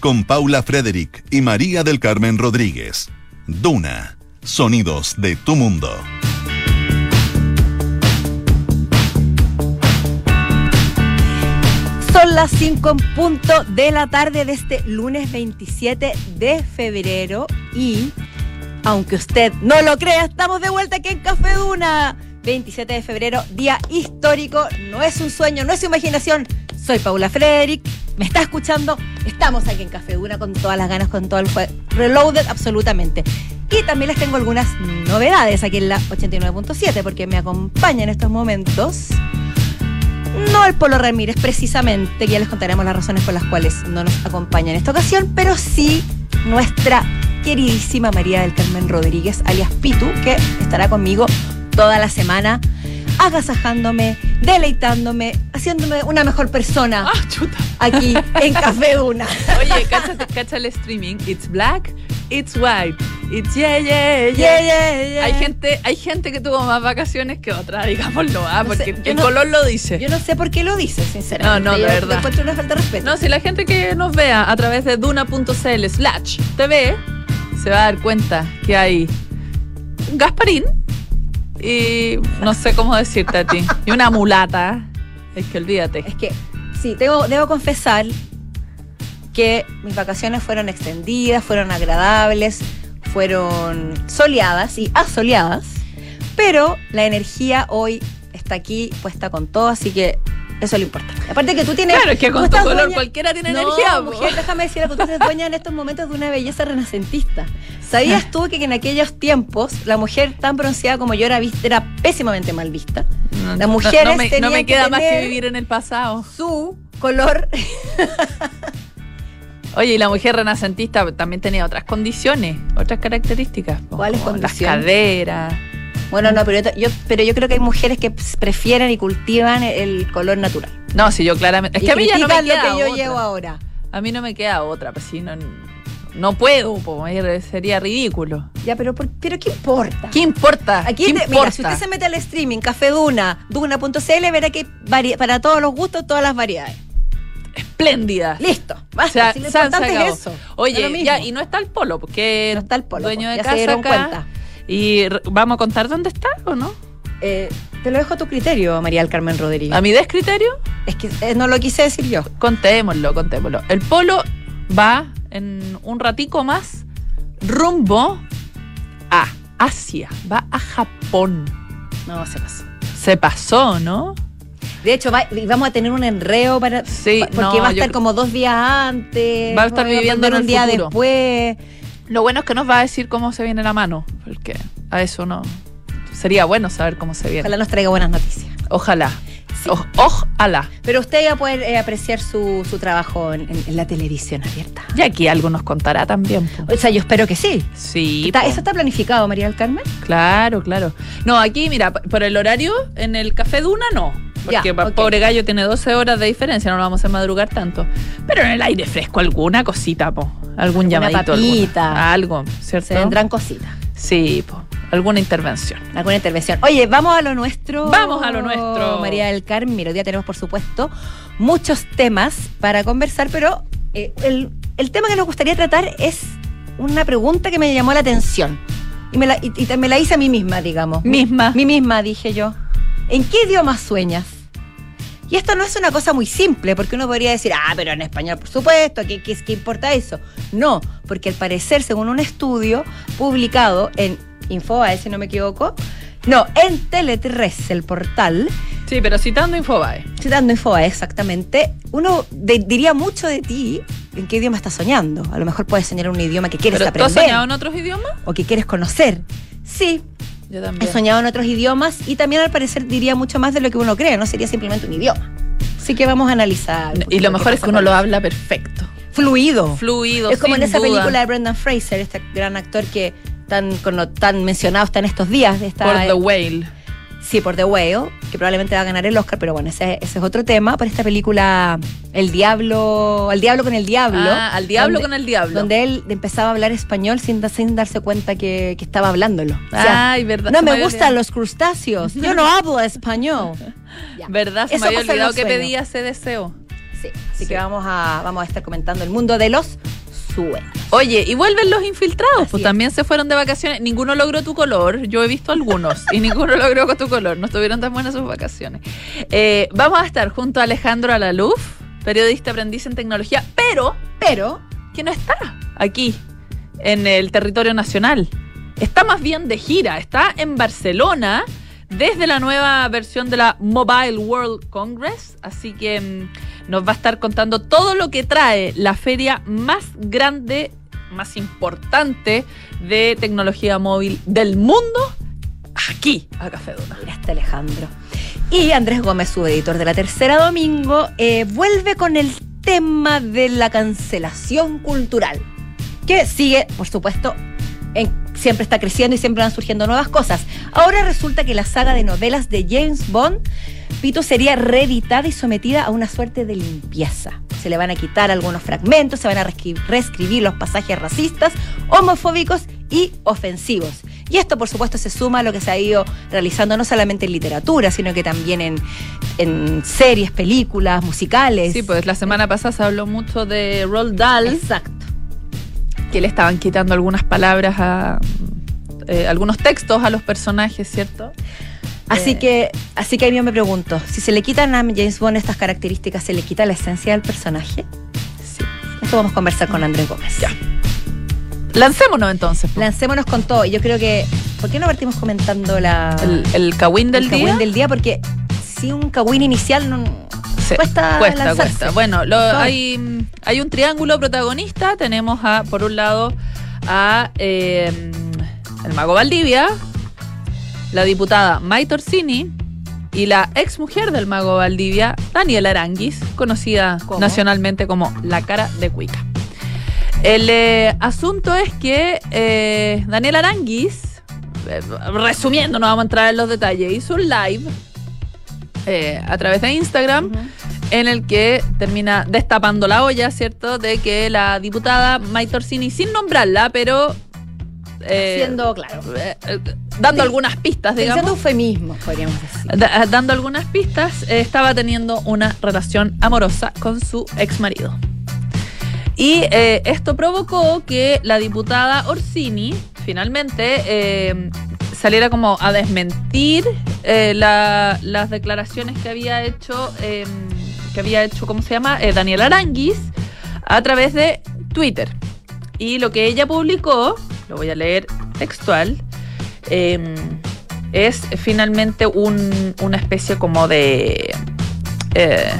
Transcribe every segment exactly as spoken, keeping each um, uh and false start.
con Paula Frederick y María del Carmen Rodríguez. Duna, sonidos de tu mundo. Son las cinco en punto de la tarde de este lunes veintisiete de febrero y, aunque usted no lo crea, estamos de vuelta aquí en Café Duna. veintisiete de febrero, día histórico, no es un sueño, no es imaginación. Soy Paula Frederick, me está escuchando, estamos aquí en Café Duna con todas las ganas, con todo el juego, reloaded absolutamente. Y también les tengo algunas novedades aquí en la ochenta y nueve punto siete, porque me acompaña en estos momentos... No el Polo Ramírez, precisamente, que ya les contaremos las razones por las cuales no nos acompaña en esta ocasión, pero sí nuestra queridísima María del Carmen Rodríguez, alias Pitu, que estará conmigo toda la semana, agasajándome, deleitándome, haciéndome una mejor persona. Ah, chuta. Aquí en Café Duna. Oye, cacha, cacha el streaming. It's black, it's white, it's yeah, yeah, yeah. Yeah, yeah, yeah. Hay gente, hay gente que tuvo más vacaciones que otra, digámoslo, ah, no porque sé, el no, color lo dice. Yo no sé por qué lo dice, sinceramente. No, no, de verdad. Me encuentro una falta de respeto. No, si la gente que nos vea a través de duna punto c l slash t v se va a dar cuenta que hay un Gasparín y no sé cómo decirte a ti. Y una mulata. Es que olvídate. Es que, sí, debo, debo confesar que mis vacaciones fueron extendidas, fueron agradables, fueron soleadas y asoleadas, pero la energía hoy está aquí puesta con todo, así que eso es lo importante. Aparte que tú tienes... Claro, es que con tu color dueña, cualquiera tiene no, energía. Mujer, déjame decir que tú eres dueña en estos momentos de una belleza renacentista. ¿Sabías tú que en aquellos tiempos la mujer tan bronceada como yo era, vista, era pésimamente mal vista? No, Las mujeres no, no me, tenían no me queda que más que vivir en el pasado. Su color... Oye, y la mujer renacentista también tenía otras condiciones, otras características. ¿Cuáles condiciones? Las caderas. Bueno, no, pero yo, pero yo creo que hay mujeres que prefieren y cultivan el color natural. No, si yo claramente... Es que a mí ya no me queda otra. Y critican lo que yo llevo ahora. A mí no me queda otra, pues si no... No puedo, po, sería ridículo. Ya, pero, pero ¿qué importa? ¿Qué importa? Aquí ¿Qué te, importa? Mira, si usted se mete al streaming, Café Duna, duna punto c l, verá que varia, para todos los gustos, todas las variedades. Espléndida. Listo. Basta, o sea, si lo importante es eso. Oye, no ya, y no está el Polo, porque no está el Polo, dueño de ya casa se dieron acá, cuenta. ¿Y vamos a contar dónde está o no? Eh, te lo dejo a tu criterio, María del Carmen Rodríguez. ¿A mi descriterio? Es que eh, no lo quise decir yo. Contémoslo, contémoslo. El Polo va en un ratico más rumbo a Asia, va a Japón. No, se pasó. Se pasó, ¿no? De hecho, va, vamos a tener un enreo para sí, porque no, va a estar yo, como dos días antes. Va a estar viviendo en el un día futuro. Después. Lo bueno es que nos va a decir cómo se viene la mano, porque a eso no. Sería bueno saber cómo se viene. Ojalá nos traiga buenas noticias. Ojalá. Sí. O, ojalá. Pero usted va a poder eh, apreciar su, su trabajo en, en, en la televisión abierta. Y aquí algo nos contará también. Po. O sea, yo espero que sí. Sí. Está, ¿eso está planificado, María del Carmen? Claro, claro. No, aquí, mira, por el horario, en el Café Duna no. Porque ya, okay. Pobre gallo tiene doce horas de diferencia, no lo vamos a madrugar tanto. Pero en el aire fresco alguna cosita, po. Algún alguna llamadito, papita, algo, ¿cierto? Se vendrán cositas. Sí, po. Alguna intervención. Alguna intervención. Oye, vamos a lo nuestro. Vamos a lo nuestro. María del Carmen, mira, hoy día tenemos, por supuesto, muchos temas para conversar, pero eh, el, el tema que nos gustaría tratar es una pregunta que me llamó la atención. Y me la, y, y me la hice a mí misma, digamos. Misma. Mí misma, dije yo. ¿En qué idioma sueñas? Y esto no es una cosa muy simple, porque uno podría decir, ah, pero en español, por supuesto, ¿qué, qué, qué importa eso? No, porque al parecer, según un estudio publicado en Infobae, si no me equivoco, no, en Tele tres, el portal. Sí, pero citando Infobae. Citando Infobae, exactamente. Uno de, diría mucho de ti en qué idioma estás soñando. A lo mejor puedes soñar un idioma que quieres aprender. ¿Pero tú has soñado en otros idiomas? O que quieres conocer. Sí. Yo también. He soñado en otros idiomas y también al parecer diría mucho más de lo que uno cree, no sería simplemente un idioma. Así que vamos a analizar. Y lo mejor es que uno lo habla perfecto. Fluido. Fluido, es como en esa película de Brendan Fraser, este gran actor que tan, con, tan mencionado está en estos días. Está, por The Whale. Sí, por The Whale, que probablemente va a ganar el Oscar, pero bueno, ese, ese es otro tema. Por esta película, El Diablo, Al Diablo con el Diablo. Ah, Al Diablo donde, con el Diablo. Donde él empezaba a hablar español sin, sin darse cuenta que, que estaba hablándolo. O sea, ay, verdad. No, me había... gustan los crustáceos. Yo no hablo español. Ya. Verdad, se eso me había olvidado que pedía ese deseo. Sí, así sí. Que vamos a, vamos a estar comentando el mundo de los sube. Oye, y vuelven los infiltrados, así pues es. También se fueron de vacaciones. Ninguno logró tu color, yo he visto algunos, y ninguno logró tu color, no estuvieron tan buenas sus vacaciones. Eh, vamos a estar junto a Alejandro Alaluf, periodista aprendiz en tecnología, pero, pero, que no está aquí, en el territorio nacional. Está más bien de gira, está en Barcelona, desde la nueva versión de la Mobile World Congress, así que mmm, nos va a estar contando todo lo que trae la feria más grande, más importante de tecnología móvil del mundo, aquí, a Café Duna. Mira, está Alejandro. Y Andrés Gómez, subeditor de La Tercera Domingo, eh, vuelve con el tema de la cancelación cultural, que sigue, por supuesto, en, siempre está creciendo y siempre van surgiendo nuevas cosas. Ahora resulta que la saga de novelas de James Bond, Pito, sería reeditada y sometida a una suerte de limpieza. Se le van a quitar algunos fragmentos, se van a reescribir los pasajes racistas, homofóbicos y ofensivos. Y esto, por supuesto, se suma a lo que se ha ido realizando no solamente en literatura, sino que también en, en series, películas, musicales. Sí, pues la semana pasada se habló mucho de Roald Dahl. Exacto. Que le estaban quitando algunas palabras, a eh, algunos textos a los personajes, ¿cierto? Así eh. que así que ahí yo me pregunto, si se le quitan a James Bond estas características, ¿se le quita la esencia del personaje? Sí. Esto vamos a conversar con Andrés Gómez. Ya. Lancémonos entonces. Pues. Lancémonos con todo. Y yo creo que, ¿por qué no partimos comentando la el, el cagüín del el día? El cagüín del día, porque si un cagüín inicial no sí, cuesta Cuesta, lanzarse. cuesta. Bueno, lo, hay, hay un triángulo protagonista. Tenemos a, por un lado, a eh, el mago Valdivia, la diputada Maite Orsini y la exmujer del mago Valdivia, Daniela Aránguiz, conocida ¿Cómo? nacionalmente como la cara de Cuica. El eh, asunto es que eh, Daniela Aránguiz, eh, resumiendo, no vamos a entrar en los detalles, hizo un live eh, a través de Instagram, uh-huh, en el que termina destapando la olla, ¿cierto?, de que la diputada Maite Orsini, sin nombrarla, pero eh, siendo, claro, eh, eh, dando sí. algunas pistas, digamos. Siendo eufemismos, podríamos decir. Da, dando algunas pistas, eh, estaba teniendo una relación amorosa con su exmarido. Y eh, esto provocó que la diputada Orsini finalmente eh, saliera como a desmentir eh, la, las declaraciones que había hecho, eh, que había hecho, ¿cómo se llama? Eh, Daniela Aránguiz, a través de Twitter. Y lo que ella publicó, lo voy a leer textual, eh, es finalmente un, una especie como de... Eh,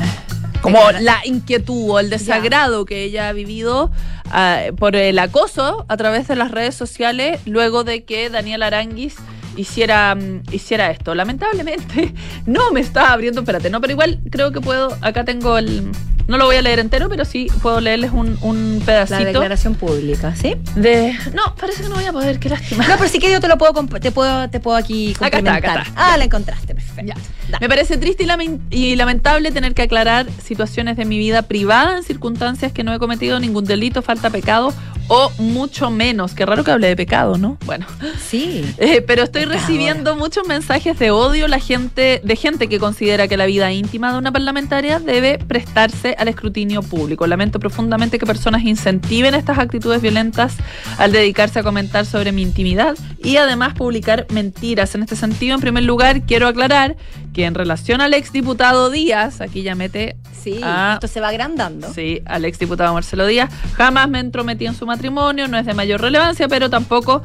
Como la inquietud o el desagrado ya. que ella ha vivido uh, por el acoso a través de las redes sociales luego de que Daniela Aránguiz hiciera, um, hiciera esto. Lamentablemente no me está abriendo, espérate, no, pero igual creo que puedo, acá tengo el... No lo voy a leer entero, pero sí puedo leerles un, un pedacito. La declaración pública, ¿sí? De... No, parece que no voy a poder, qué lástima. No, pero sí que yo te lo puedo, comp- te puedo, te puedo aquí complementar. Acá está, acá está. Ah, ya. La encontraste, perfecto. Me parece triste y, lament- y lamentable tener que aclarar situaciones de mi vida privada en circunstancias que no he cometido ningún delito, falta, pecado o mucho menos. Qué raro que hable de pecado, ¿no? Bueno. Sí. Eh, pero estoy pecado. recibiendo muchos mensajes de odio la gente, de gente que considera que la vida íntima de una parlamentaria debe prestarse al escrutinio público. Lamento profundamente que personas incentiven estas actitudes violentas al dedicarse a comentar sobre mi intimidad y además publicar mentiras. En este sentido, en primer lugar, quiero aclarar que en relación al exdiputado Díaz, aquí ya mete... Sí, a, esto se va agrandando. Sí, al exdiputado Marcelo Díaz, jamás me entrometí en su matrimonio, no es de mayor relevancia, pero tampoco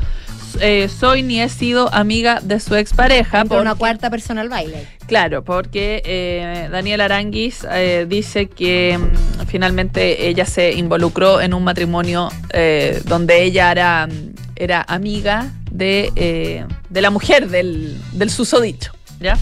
eh, soy ni he sido amiga de su expareja. Por una cuarta persona al baile. Claro, porque eh, Daniela Aránguiz eh, dice que mm, finalmente ella se involucró en un matrimonio eh, donde ella era, era amiga de, eh, de la mujer del, del susodicho, ¿ya?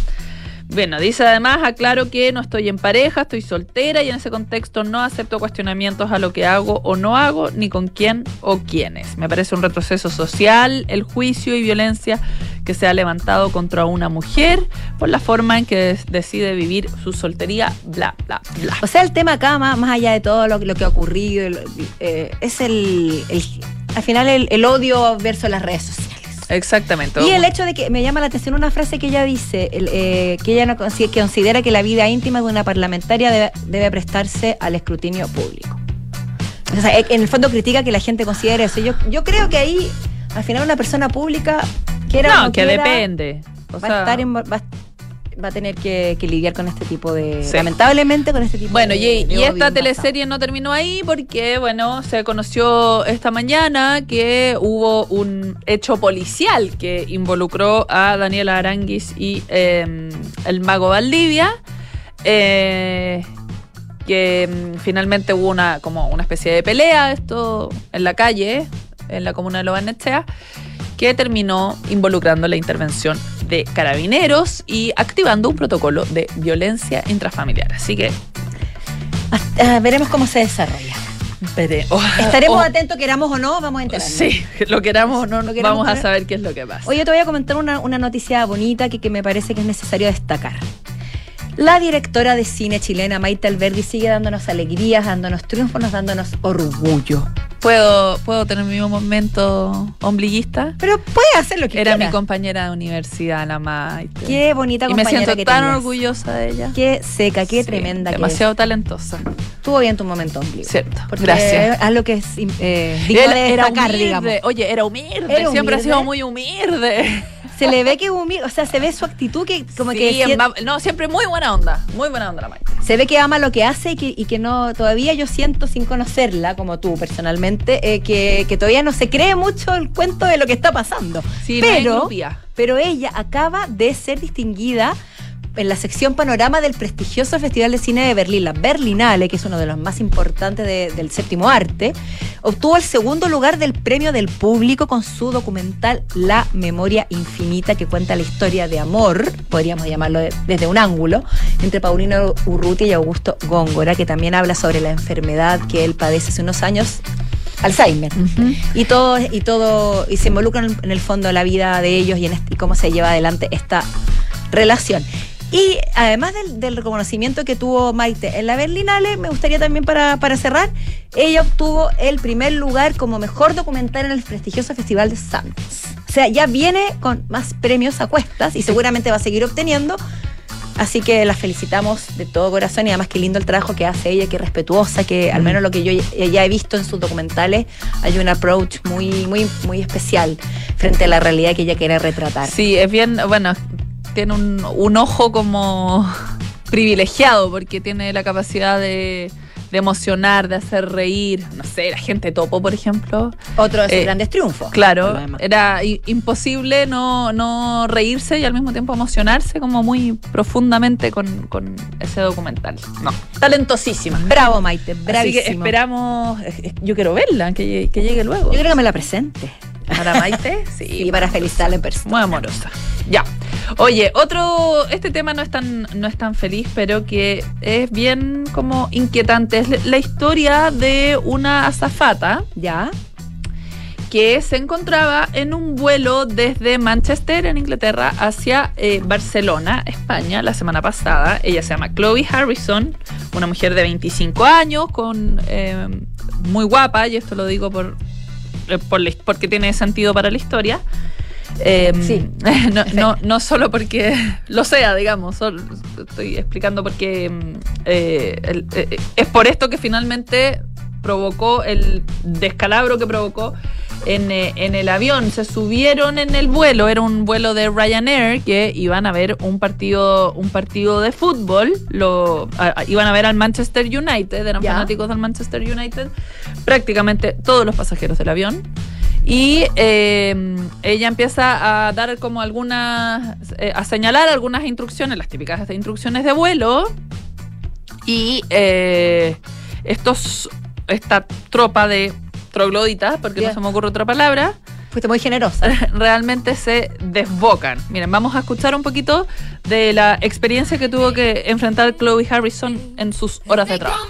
Bueno, dice además, aclaro que no estoy en pareja, estoy soltera y en ese contexto no acepto cuestionamientos a lo que hago o no hago, ni con quién o quiénes. Me parece un retroceso social el juicio y violencia que se ha levantado contra una mujer por la forma en que decide vivir su soltería, bla, bla, bla. O sea, el tema acá, más, más allá de todo lo, lo que ha ocurrido, el, eh, es el, el, al final el, el odio versus las redes sociales. Exactamente. Y el hecho de que me llama la atención una frase que ella dice, el, eh, que ella no que considera que la vida íntima de una parlamentaria debe, debe prestarse al escrutinio público. O sea, en el fondo critica que la gente considere eso. Yo, yo creo que ahí, al final, una persona pública quiera, no, no que quiera, depende. O va, sea... a estar en, va, va a tener que, que lidiar con este tipo de... Sí. Lamentablemente con este tipo bueno, de... Bueno, y, y esta teleserie no terminó ahí porque, bueno, se conoció esta mañana que hubo un hecho policial que involucró a Daniela Aránguiz y eh, el mago Valdivia. Eh... que um, finalmente hubo una como una especie de pelea, esto en la calle, en la comuna de Lobarnechea, que terminó involucrando la intervención de carabineros y activando un protocolo de violencia intrafamiliar. Así que Hasta, uh, veremos cómo se desarrolla. Pero, oh, Estaremos oh, atentos, queramos o no, vamos a enterarnos. Sí, lo queramos o no, lo vamos a saber qué es lo que pasa. Hoy yo te voy a comentar una, una noticia bonita que, que me parece que es necesario destacar. La directora de cine chilena, Maite Alberdi, sigue dándonos alegrías, dándonos triunfos, dándonos orgullo. ¿Puedo, ¿Puedo tener mi momento ombliguista? Pero puede hacer lo que quiera. Era quieras. Mi compañera de universidad, la Maite. Qué bonita compañera que Y me siento tan tenías. orgullosa de ella. Qué seca, qué sí, tremenda que es. Demasiado talentosa. Estuvo bien tu momento ombligo. Cierto, gracias. Haz lo que es eh, digno de destacar, humilde, digamos. Oye, era humilde, era humilde. Siempre ha sido muy humilde. Se le ve que es humilde, o sea, se ve su actitud que como sí, que... Si... No, siempre muy buena onda, muy buena onda la Maite. Se ve que ama lo que hace y que, y que no, todavía yo siento, sin conocerla, como tú personalmente, eh, que, que todavía no se cree mucho el cuento de lo que está pasando. Sí, pero, pero ella acaba de ser distinguida en la sección Panorama del prestigioso Festival de Cine de Berlín, la Berlinale, que es uno de los más importantes de, del séptimo arte, obtuvo el segundo lugar del premio del público con su documental La Memoria Infinita, que cuenta la historia de amor, podríamos llamarlo de, desde un ángulo, entre Paulino Urrutia y Augusto Góngora, que también habla sobre la enfermedad que él padece hace unos años, Alzheimer. Uh-huh. Y todo, y todo, y se involucra en el fondo la vida de ellos y en este, y cómo se lleva adelante esta relación. Y además del, del reconocimiento que tuvo Maite en la Berlinale, me gustaría también para, para cerrar, ella obtuvo el primer lugar como mejor documental en el prestigioso Festival de Sundance. O sea, ya viene con más premios a cuestas y seguramente va a seguir obteniendo. Así que la felicitamos de todo corazón y además qué lindo el trabajo que hace ella, qué respetuosa, que al menos lo que yo ya he visto en sus documentales, hay un approach muy, muy, muy especial frente a la realidad que ella quiere retratar. Sí, es bien, bueno... Tiene un, un ojo como privilegiado porque tiene la capacidad de, de emocionar, de hacer reír. No sé, la gente topó, por ejemplo. Otro de sus eh, grandes triunfos. Claro, era i- imposible no, no reírse y al mismo tiempo emocionarse como muy profundamente con, con ese documental. No, talentosísima. Bravo, Maite, bravísimo. Así que esperamos, yo quiero verla, que, que llegue luego. Yo creo que me la presente. Para Maite, sí. Y para felicitarla en persona. Muy amorosa. Ya. Oye, otro, este tema no es tan, no es tan feliz, pero que es bien como inquietante. Es la historia de una azafata, ya, que se encontraba en un vuelo desde Manchester, en Inglaterra, hacia eh, Barcelona, España, la semana pasada. Ella se llama Chloe Harrison, una mujer de veinticinco años, con eh, muy guapa, y esto lo digo por... Por la, porque tiene sentido para la historia, eh, sí. no, no, no solo porque lo sea, digamos, solo estoy explicando porque eh, el, eh, es por esto que finalmente provocó el descalabro que provocó en, eh, en el avión. Se subieron en el vuelo, era un vuelo de Ryanair que iban a ver un partido, un partido de fútbol, lo, a, a, iban a ver al Manchester United, eran yeah. fanáticos del Manchester United, prácticamente todos los pasajeros del avión. Y eh, ella empieza a dar como algunas, eh, a señalar algunas instrucciones, las típicas instrucciones de vuelo, y eh, estos... esta tropa de trogloditas, porque Bien. no se me ocurre otra palabra. Fuiste muy generosa. Realmente se desbocan. Miren, vamos a escuchar un poquito de la experiencia que tuvo que enfrentar Chloe Harrison en sus horas de trabajo.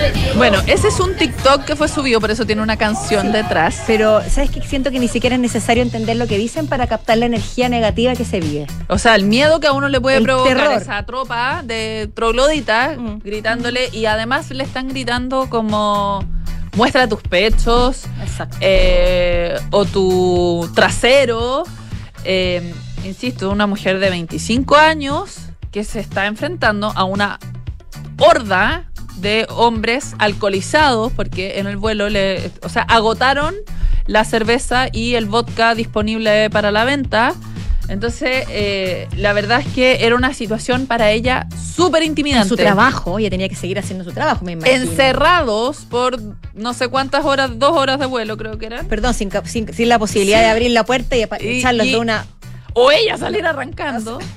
They Bueno, ese es un TikTok que fue subido, por eso tiene una canción sí, detrás. Pero, ¿sabes qué? Siento que ni siquiera es necesario entender lo que dicen para captar la energía negativa que se vive. O sea, el miedo que a uno le puede el provocar terror. Esa tropa de trogloditas mm. gritándole, y además le están gritando como... muestra tus pechos, eh, o tu trasero. Eh, insisto, una mujer de veinticinco años que se está enfrentando a una horda de hombres alcoholizados, porque en el vuelo le, o sea, agotaron la cerveza y el vodka disponible para la venta. Entonces, eh, la verdad es que era una situación para ella súper intimidante. En su trabajo, ella tenía que seguir haciendo su trabajo, me imagino. Encerrados por no sé cuántas horas, dos horas de vuelo creo que eran. Perdón, sin, sin, sin la posibilidad sí. de abrir la puerta y, y echarlos y, de una... O ella salir arrancando. O sea.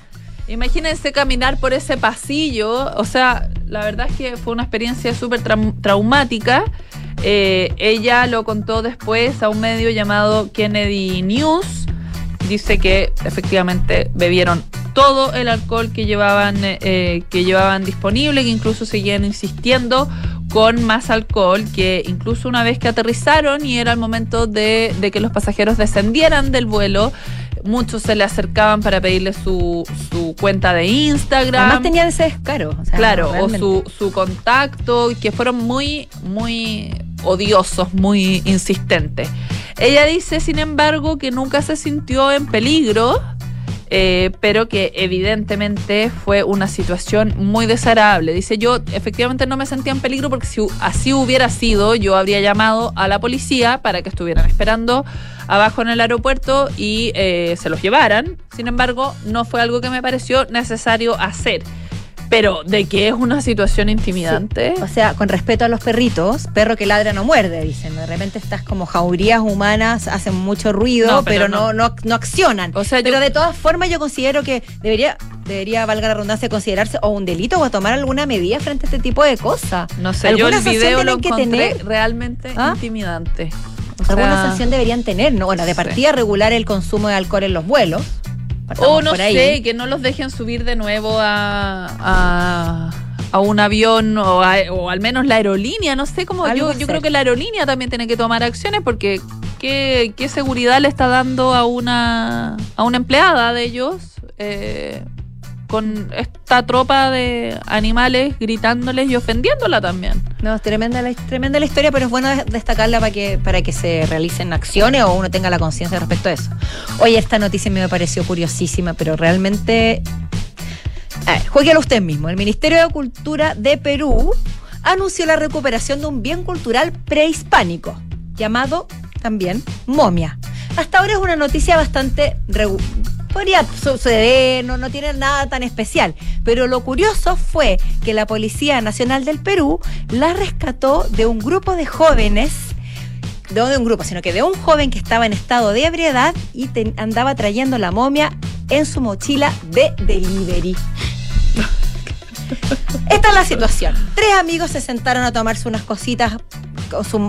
Imagínense caminar por ese pasillo. O sea, la verdad es que fue una experiencia súper tra- traumática. Eh, ella lo contó después a un medio llamado Kennedy News. Dice que efectivamente bebieron todo el alcohol que llevaban, eh, que llevaban disponible, que incluso seguían insistiendo con más alcohol, que incluso una vez que aterrizaron y era el momento de, de que los pasajeros descendieran del vuelo, muchos se le acercaban para pedirle su, su cuenta de Instagram. Además tenían ese descaro. O sea, claro, no, o su, su contacto, que fueron muy, muy odiosos, muy insistentes. Ella dice, sin embargo, que nunca se sintió en peligro, eh, pero que evidentemente fue una situación muy desagradable. Dice, yo efectivamente no me sentía en peligro porque si así hubiera sido, yo habría llamado a la policía para que estuvieran esperando abajo en el aeropuerto y eh, se los llevaran. Sin embargo, no fue algo que me pareció necesario hacer. Pero, ¿de qué es una situación intimidante? Sí. O sea, con respeto a los perritos, perro que ladra no muerde, dicen. De repente estas como jaurías humanas hacen mucho ruido, no, pero, pero no, no, no, no accionan. O sea, pero yo... de todas formas yo considero que debería, debería valga la redundancia, considerarse o un delito o a tomar alguna medida frente a este tipo de cosas. No sé, yo el video lo encontré tener? realmente ¿Ah? intimidante. O sea, alguna sanción deberían tener, ¿no? Bueno, de partida sí. regular el consumo de alcohol en los vuelos. O no sé, que no los dejen subir de nuevo a, a, a un avión o, a, o al menos la aerolínea, no sé cómo. Yo, yo creo que la aerolínea también tiene que tomar acciones porque ¿qué, qué seguridad le está dando a una, a una empleada de ellos eh, con esta tropa de animales gritándoles y ofendiéndola también? No, es tremenda la, tremenda la historia, pero es bueno destacarla para que, para que se realicen acciones o uno tenga la conciencia respecto a eso. Oye, esta noticia me pareció curiosísima, pero realmente... A ver, juéguelo usted mismo. El Ministerio de Cultura de Perú anunció la recuperación de un bien cultural prehispánico, llamado también momia. Hasta ahora es una noticia bastante... Regu- podría suceder, no, no tiene nada tan especial, pero lo curioso fue que la Policía Nacional del Perú la rescató de un grupo de jóvenes, no de un grupo, sino que de un joven que estaba en estado de ebriedad y te, andaba trayendo la momia en su mochila de delivery. Esta es la situación. Tres amigos se sentaron a tomarse unas cositas con su,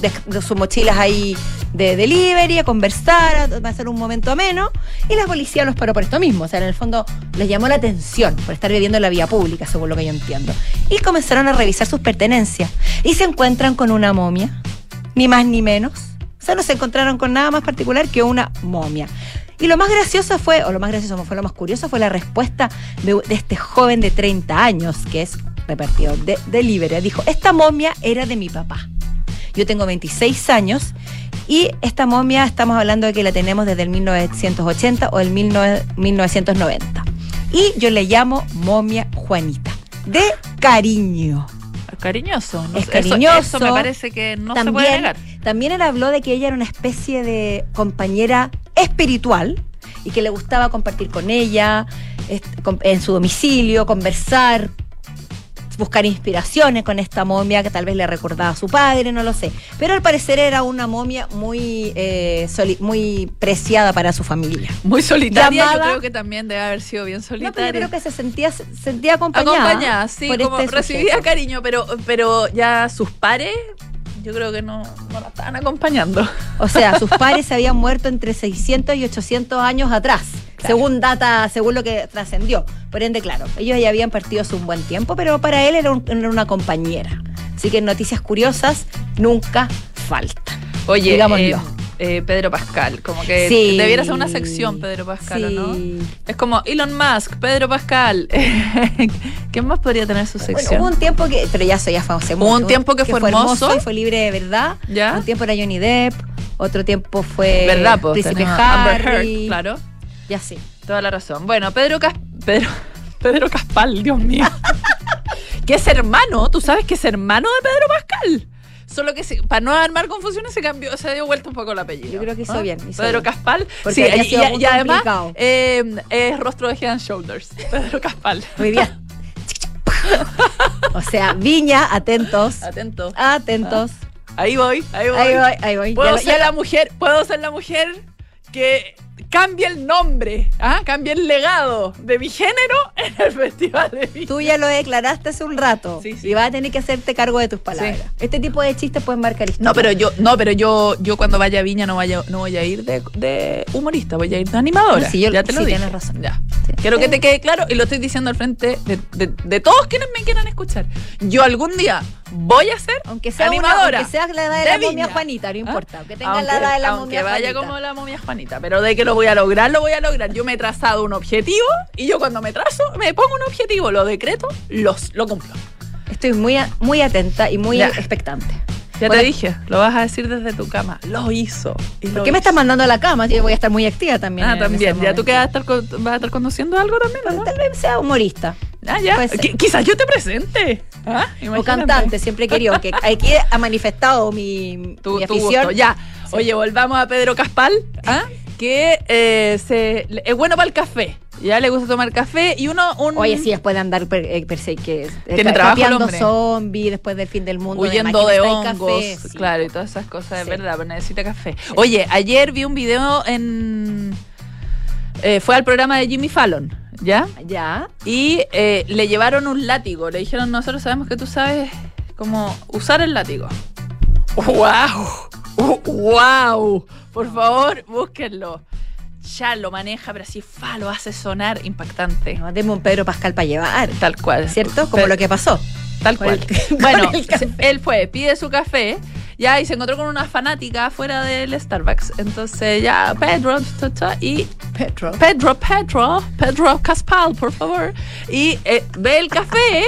de, de sus mochilas ahí de delivery, a conversar, a hacer un momento ameno, y la policía los paró por esto mismo. O sea, en el fondo les llamó la atención por estar viviendo en la vía pública, según lo que yo entiendo. Y comenzaron a revisar sus pertenencias. Y se encuentran con una momia, ni más ni menos. O sea, no se encontraron con nada más particular que una momia. Y lo más gracioso fue, o lo más gracioso fue, lo más curioso fue la respuesta de, de este joven de treinta años, que es repartidor de delivery. Dijo, esta momia era de mi papá. Yo tengo veintiséis años y esta momia estamos hablando de que la tenemos desde el mil novecientos ochenta o el mil novecientos noventa. Y yo le llamo momia Juanita, de cariño. Cariñoso, ¿no? Es cariñoso. Eso, eso me parece que no también, se puede negar. También él habló de que ella era una especie de compañera espiritual y que le gustaba compartir con ella en su domicilio, conversar, buscar inspiraciones con esta momia que tal vez le recordaba a su padre, no lo sé. Pero al parecer era una momia muy eh, soli- muy preciada para su familia. Muy solitaria, llamada, yo creo que también debe haber sido bien solitaria. No, pero yo creo que se sentía, se sentía acompañada. Acompañada, sí, por como este recibía sujeto. Cariño, pero, pero ya sus pares, yo creo que no, no la estaban acompañando. O sea, sus pares se habían muerto entre seiscientos y ochocientos años atrás. Claro. Según data, según lo que trascendió. Por ende, claro, ellos ya habían partido hace un buen tiempo, pero para él era, un, era una compañera. Así que noticias curiosas nunca faltan. Oye, digámoslo. Eh... Eh, Pedro Pascal, como que sí. debiera ser una sección Pedro Pascal, sí. ¿no? Es como Elon Musk, Pedro Pascal. ¿Quién más podría tener su sección? Bueno, hubo un tiempo que, pero ya, ya fue hace mucho. Hubo un tiempo que, que fue, fue hermoso, hermoso y fue libre de verdad. ¿Ya? Un tiempo era Johnny Depp, otro tiempo fue ¿verdad, po? Príncipe Harry. Amber Heard, claro. Ya sí. Toda la razón. Bueno, Pedro Cas Pedro Pedro Caspal, Dios mío. Que es hermano, tú sabes que es hermano de Pedro Pascal. Solo que se, para no armar confusiones se cambió, se dio vuelta un poco el apellido. Yo creo que hizo ¿Ah? bien. Hizo Pedro bien. Caspal. Porque sí, había sido y, muy y además eh, es rostro de Head and Shoulders. Pedro Caspal. Muy bien. O sea, Viña, atentos. Atentos. Atentos. Ah. Ahí voy, ahí voy. Ahí voy, ahí voy. Puedo ya ser ya la mujer, puedo ser la mujer que cambie el nombre, ¿ah? Cambie el legado de mi género en el Festival de Viña. Tú ya lo declaraste hace un rato, sí, sí. y vas a tener que hacerte cargo de tus palabras. Sí. Este tipo de chistes pueden marcar historia. No, pero yo, no, pero yo, yo cuando vaya a Viña no vaya, no voy a ir de, de humorista, voy a ir de animadora. No, sí, yo, ya te lo sí, dije. Tienes razón. Ya. Sí. Quiero sí. que te quede claro y lo estoy diciendo al frente de, de, de todos quienes me quieran escuchar. Yo algún día voy a ser aunque sea animadora. Una, aunque seas la edad de, de la Viña. Momia Juanita, no importa. ¿Ah? Aunque tengas aunque, la edad de la momia Juanita. Aunque vaya como la momia Juanita, pero de que lo voy a lograr, lo voy a lograr. Yo me he trazado un objetivo y yo cuando me trazo, me pongo un objetivo, lo decreto, los, lo cumplo. Estoy muy, a, muy atenta y muy ya. expectante. Ya bueno, te dije, lo vas a decir desde tu cama. Lo hizo. Y ¿Por lo qué hizo. me estás mandando a la cama? Yo voy a estar muy activa también. Ah, también. ¿Ya tú que vas a estar, vas a estar conduciendo algo también? ¿No? Tal vez sea humorista. Ah, ya. Qu- quizás yo te presente. ¿Ah? O cantante, siempre he querido. Que aquí ha manifestado mi, tu, mi afición. Tu gusto. Ya. Sí. Oye, volvamos a Pedro Caspal. ¿Ah? Que eh, se, es bueno para el café. Ya le gusta tomar café y uno un Oye, sí, después de andar per, eh, per se que tiene trabajo el hombre. Zombies, después del fin del mundo, huyendo de, de hongos, café, sí. claro, y todas esas cosas de sí. verdad, pero necesita café. Sí. Oye, ayer vi un video en eh, fue al programa de Jimmy Fallon, ¿ya? Ya. Y eh, le llevaron un látigo, le dijeron, "Nosotros sabemos que tú sabes cómo usar el látigo." ¡Wow! Uh, ¡Wow! Por favor, búsquenlo. Ya lo maneja, pero así fa, lo hace sonar impactante. No, deme un Pedro Pascal para llevar. Tal cual. ¿Cierto? Como Pedro. Lo que pasó. Tal cual. El, bueno, él fue, pide su café, ya, y se encontró con una fanática fuera del Starbucks. Entonces, ya, Pedro, y. Pedro. Pedro, Pedro, Pedro Caspal, por favor. Y eh, ve el café.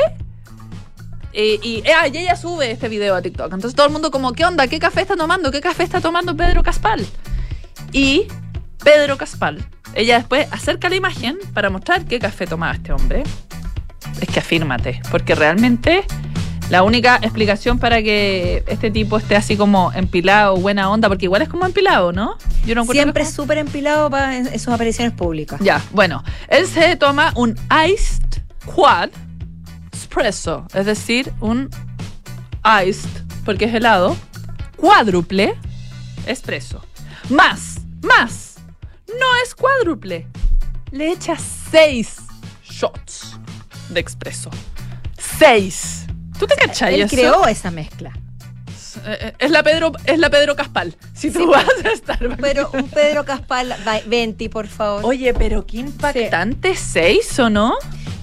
Y, y, y ella sube este video a TikTok. Entonces todo el mundo como, ¿qué onda? ¿Qué café está tomando? ¿Qué café está tomando Pedro Caspal? Y Pedro Caspal, ella después acerca la imagen para mostrar qué café tomaba este hombre. Es que afírmate, porque realmente la única explicación para que este tipo esté así como empilado, buena onda, porque igual es como empilado, ¿no? Yo no Siempre es súper empilado para en, en sus apariciones públicas. Ya, bueno, él se toma un Iced Quad Espresso, es decir, un iced, porque es helado, cuádruple espresso. Más, más, no es cuádruple. Le echa seis shots de espresso. Seis. ¿Tú te o sea, cachai él eso? Él creó esa mezcla. Es la Pedro, es la Pedro Caspal. Si tú sí, vas a estar. Pero un Pedro Caspal veinte, por favor. Oye, pero qué impactante sí. seis, ¿o no?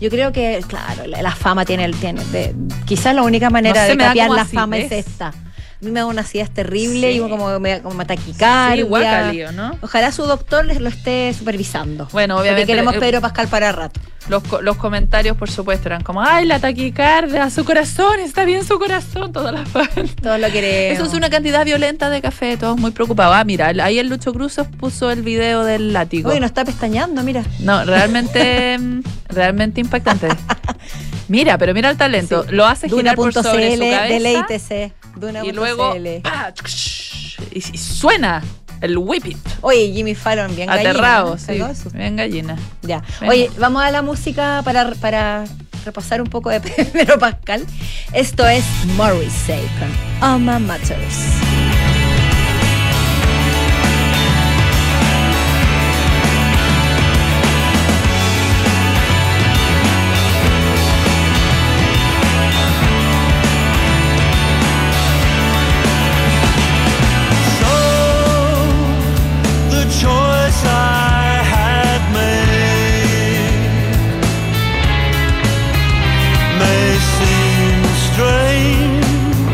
Yo creo que, claro, la, la fama tiene el. Tiene, de, quizás la única manera no sé, de cambiar la acidez. Fama es esta. A mí me da una acidez terrible sí. y como me, como me taquicardia. Sí, igual calio, ¿no? Ojalá su doctor les lo esté supervisando. Bueno, obviamente. Porque queremos Pedro Pascal para rato. Los, los comentarios, por supuesto, eran como: ¡ay, la taquicardia! ¡Su corazón! ¡Está bien su corazón! Todas las Todo lo queremos. Eso es una cantidad violenta de café, todos muy preocupados. Ah, mira, ahí el Lucho Cruzos puso el video del látigo. Uy, no está pestañando, mira. No, realmente. Realmente impactante. Mira, pero mira el talento. Sí. Lo hace girar por sobre C L, su cabeza. Deleítese. Duna punto C L. Y luego ah, y, y suena el whip it. Oye, Jimmy Fallon, bien Aterrado, gallina. Aterrado, sí. Bien gallina. Ya. Bien. Oye, vamos a la música para, para reposar un poco de Pedro Pascal. Esto es Morrissey con Alma Matters. May seem strange,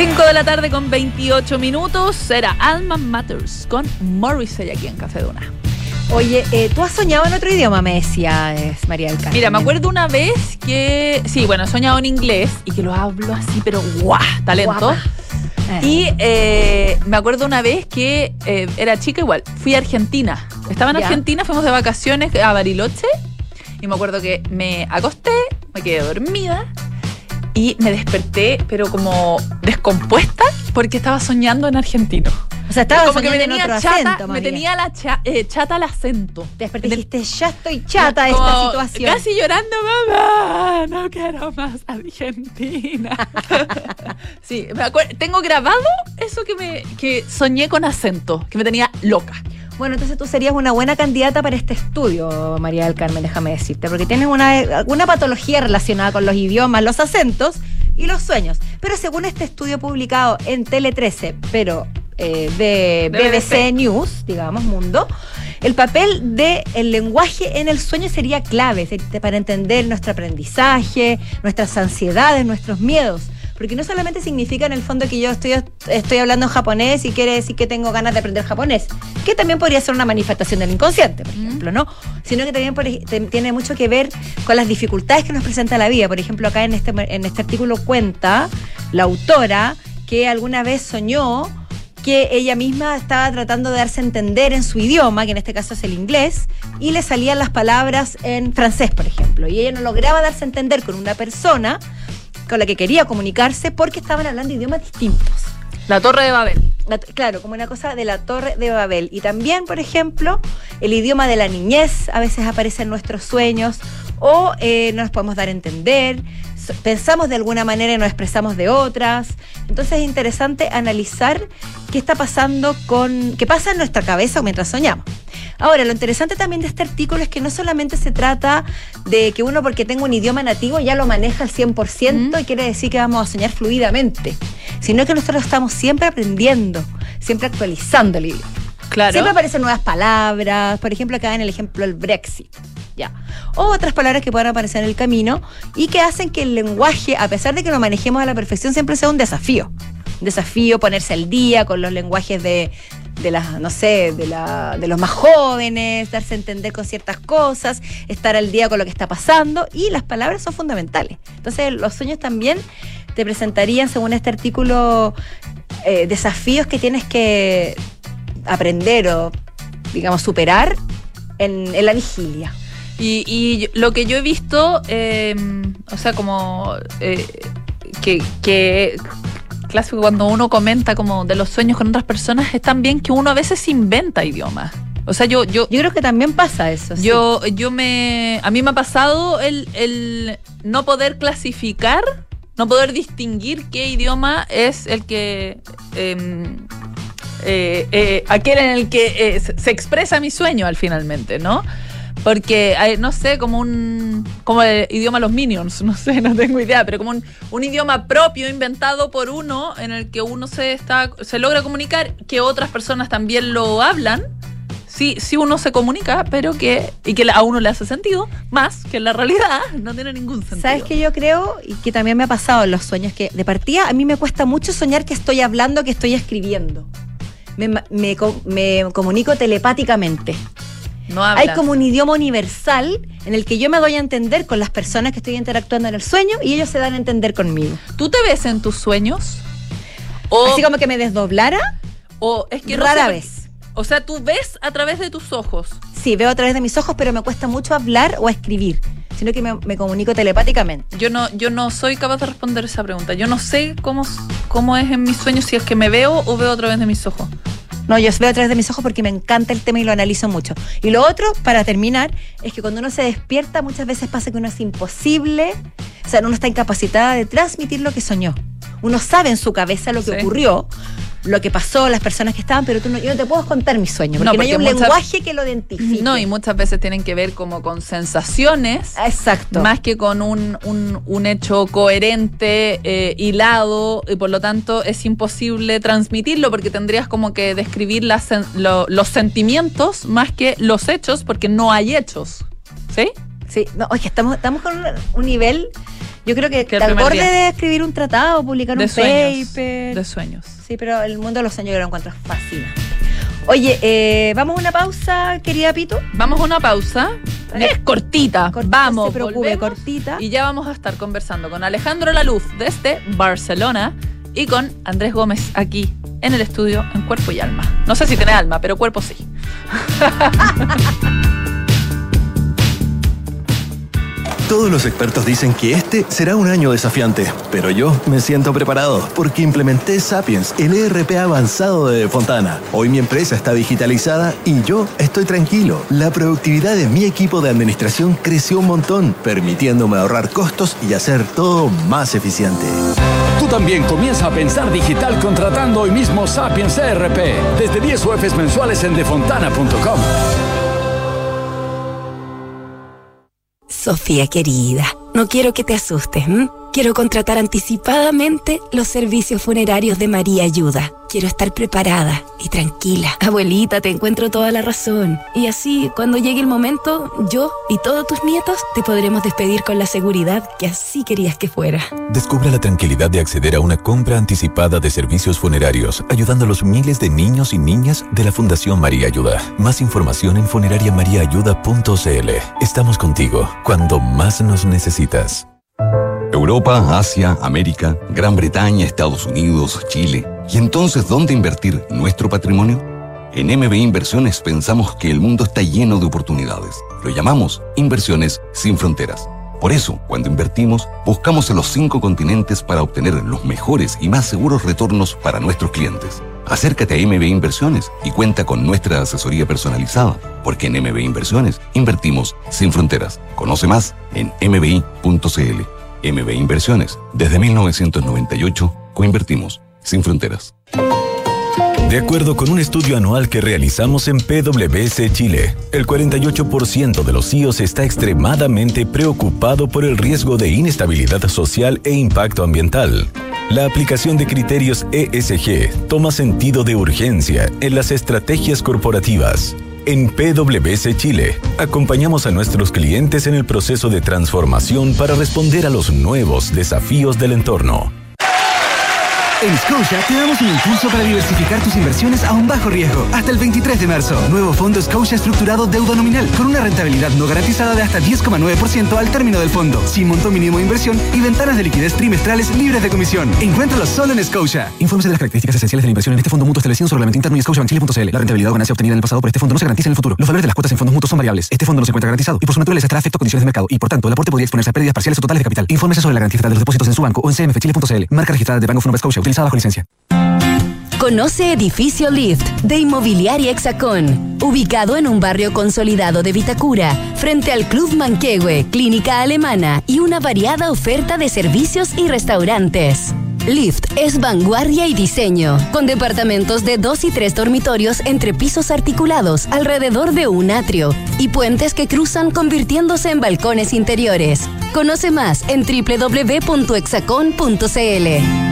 cinco de la tarde con veintiocho minutos. Será Alma Matters con Morrissey aquí en Café Duna. Oye, eh, tú has soñado en otro idioma, me decías, María del Carmen. Mira, me acuerdo una vez que... Sí, bueno, he soñado en inglés y que lo hablo así, pero guau, talento. Eh. Y eh, me acuerdo una vez que eh, era chica igual, fui a Argentina. Estaba en ya. Argentina, fuimos de vacaciones a Bariloche y me acuerdo que me acosté, me quedé dormida. Y me desperté, pero como descompuesta, porque estaba soñando en argentino. O sea, estaba como que me tenía en otro chata, acento, me tenía la cha, eh, chata al acento. Te desperté y dijiste, ya estoy chata de esta situación. Casi llorando, mamá, no quiero más Argentina. Sí, me acuerdo, tengo grabado eso que me que soñé con acento, que me tenía loca. Bueno, entonces tú serías una buena candidata para este estudio, María del Carmen, déjame decirte, porque tienes una, una patología relacionada con los idiomas, los acentos y los sueños. Pero según este estudio publicado en Tele trece, pero eh, de B B C News, digamos, Mundo, el papel del lenguaje en el sueño sería clave para entender nuestro aprendizaje, nuestras ansiedades, nuestros miedos. Porque no solamente significa en el fondo que yo estoy, estoy hablando en japonés y quiere decir que tengo ganas de aprender japonés, que también podría ser una manifestación del inconsciente, por ejemplo, ¿no? Sino que también por, tiene mucho que ver con las dificultades que nos presenta la vida. Por ejemplo, acá en este, en este artículo cuenta la autora que alguna vez soñó que ella misma estaba tratando de darse a entender en su idioma, que en este caso es el inglés, y le salían las palabras en francés, por ejemplo, y ella no lograba darse a entender con una persona con la que quería comunicarse porque estaban hablando idiomas distintos. La Torre de Babel. La, claro, como una cosa de la Torre de Babel. Y también, por ejemplo, el idioma de la niñez a veces aparece en nuestros sueños o eh, no nos podemos dar a entender, pensamos de alguna manera y nos expresamos de otras. Entonces es interesante analizar qué está pasando con... qué pasa en nuestra cabeza mientras soñamos. Ahora, lo interesante también de este artículo es que no solamente se trata de que uno, porque tenga un idioma nativo, ya lo maneja al cien por ciento mm. y quiere decir que vamos a soñar fluidamente, sino que nosotros estamos siempre aprendiendo, siempre actualizando el idioma. Claro. Siempre aparecen nuevas palabras, por ejemplo, acá en el ejemplo el Brexit. Ya. O otras palabras que puedan aparecer en el camino y que hacen que el lenguaje, a pesar de que lo manejemos a la perfección, siempre sea un desafío. Un desafío ponerse al día con los lenguajes de... de las, no sé, de, la, de los más jóvenes, darse a entender con ciertas cosas, estar al día con lo que está pasando, y las palabras son fundamentales. Entonces, los sueños también te presentarían, según este artículo, eh, desafíos que tienes que aprender o, digamos, superar en, en la vigilia. Y, y lo que yo he visto, eh, o sea, como eh, que... que clásico cuando uno comenta como de los sueños con otras personas, es también que uno a veces inventa idiomas. O sea, yo... Yo, yo creo que también pasa eso. Yo, sí. yo me... A mí me ha pasado el, el no poder clasificar, no poder distinguir qué idioma es el que... Eh, eh, eh, aquel en el que eh, se expresa mi sueño al finalmente, ¿no? Porque, no sé, como un como el idioma de los Minions, no sé, no tengo idea, pero como un, un idioma propio inventado por uno en el que uno se está se logra comunicar, que otras personas también lo hablan, sí, sí uno se comunica, pero que y que a uno le hace sentido, más que en la realidad no tiene ningún sentido. ¿Sabes qué yo creo? Y que también me ha pasado en los sueños, que de partida a mí me cuesta mucho soñar que estoy hablando, que estoy escribiendo. Me, me, me comunico telepáticamente. No hay como un idioma universal en el que yo me doy a entender con las personas que estoy interactuando en el sueño y ellos se dan a entender conmigo. ¿Tú te ves en tus sueños? O, ¿Así como que me desdoblara? O es que rara no sé, vez. O sea, ¿tú ves a través de tus ojos? Sí, veo a través de mis ojos, pero me cuesta mucho hablar o escribir, sino que me, me comunico telepáticamente. Yo no, yo no soy capaz de responder esa pregunta. Yo no sé cómo, cómo es en mis sueños, si es que me veo o veo a través de mis ojos. No, yo veo a través de mis ojos porque me encanta el tema y lo analizo mucho. Y lo otro, para terminar, es que cuando uno se despierta, muchas veces pasa que uno es imposible, o sea, uno está incapacitada de transmitir lo que soñó. Uno sabe en su cabeza lo que sí. ocurrió, lo que pasó, las personas que estaban, pero tú no, yo no te puedo contar mis sueños, porque no, porque no hay un muchas, lenguaje que lo identifique. No, y muchas veces tienen que ver como con sensaciones. Exacto. Más que con un, un, un hecho coherente, eh, hilado, y por lo tanto es imposible transmitirlo, porque tendrías como que describir las, lo, los sentimientos más que los hechos, porque no hay hechos. ¿Sí? Sí. No, oye, estamos, estamos con un, un nivel... Yo creo que, que al borde de escribir un tratado, publicar de un sueños, paper. De sueños. Sí, pero el mundo de los sueños yo lo encuentro fascinante. Oye, eh, ¿vamos a una pausa, querida Pito? Vamos a una pausa. Es cortita. cortita vamos, se preocupe, volvemos, cortita. Y ya vamos a estar conversando con Alejandro Alaluf desde Barcelona y con Andrés Gómez aquí en el estudio en Cuerpo y Alma. No sé si tiene alma, pero cuerpo sí. Todos los expertos dicen que este será un año desafiante, pero yo me siento preparado porque implementé Sapiens, el E R P avanzado de Fontana. Hoy mi empresa está digitalizada y yo estoy tranquilo. La productividad de mi equipo de administración creció un montón, permitiéndome ahorrar costos y hacer todo más eficiente. Tú también comienza a pensar digital contratando hoy mismo Sapiens E R P. Desde diez U F mensuales en de fontana punto com. Sofía querida, no quiero que te asustes, ¿m? Quiero contratar anticipadamente los servicios funerarios de María Ayuda. Quiero estar preparada y tranquila. Abuelita, te encuentro toda la razón. Y así, cuando llegue el momento, yo y todos tus nietos te podremos despedir con la seguridad que así querías que fuera. Descubra la tranquilidad de acceder a una compra anticipada de servicios funerarios, ayudando a los miles de niños y niñas de la Fundación María Ayuda. Más información en funeraria maría ayuda punto c l. Estamos contigo cuando más nos necesitas. Europa, Asia, América, Gran Bretaña, Estados Unidos, Chile. ¿Y entonces dónde invertir nuestro patrimonio? En M B I Inversiones pensamos que el mundo está lleno de oportunidades. Lo llamamos Inversiones sin Fronteras. Por eso, cuando invertimos, buscamos en los cinco continentes para obtener los mejores y más seguros retornos para nuestros clientes. Acércate a M B I Inversiones y cuenta con nuestra asesoría personalizada, porque en M B I Inversiones invertimos sin fronteras. Conoce más en m b i punto c l. M B I Inversiones. Desde mil novecientos noventa y ocho, coinvertimos sin fronteras. De acuerdo con un estudio anual que realizamos en P W C Chile, el cuarenta y ocho por ciento de los C E Os está extremadamente preocupado por el riesgo de inestabilidad social e impacto ambiental. La aplicación de criterios E S G toma sentido de urgencia en las estrategias corporativas. En P W C Chile, acompañamos a nuestros clientes en el proceso de transformación para responder a los nuevos desafíos del entorno. En Scotia te damos un impulso para diversificar tus inversiones a un bajo riesgo. Hasta el veintitrés de marzo, nuevo fondo Scotia estructurado deuda nominal con una rentabilidad no garantizada de hasta diez coma nueve por ciento al término del fondo, sin monto mínimo de inversión y ventanas de liquidez trimestrales libres de comisión. Encuéntralo solo en Scotia. Informes de las características esenciales de la inversión en este fondo mutuo establecido en su reglamento interno y scotiabank chile punto c l. La rentabilidad o ganancia obtenida en el pasado por este fondo no se garantiza en el futuro. Los valores de las cuotas en fondos mutuos son variables. Este fondo no se encuentra garantizado y por su naturaleza estará afecto a condiciones de mercado y por tanto el aporte podría exponerse a pérdidas parciales o totales de capital. Infórmese sobre la garantía de los depósitos en su banco o en c m f chile punto c l. Marca registrada de Bank of Nova Scotia. Utilizada bajo licencia. Conoce Edificio Lift de Inmobiliaria Hexacón, ubicado en un barrio consolidado de Vitacura, frente al Club Manquehue, Clínica Alemana y una variada oferta de servicios y restaurantes. Lift es vanguardia y diseño, con departamentos de dos y tres dormitorios entre pisos articulados alrededor de un atrio y puentes que cruzan convirtiéndose en balcones interiores. Conoce más en doble u doble u doble u punto hexacón punto c l.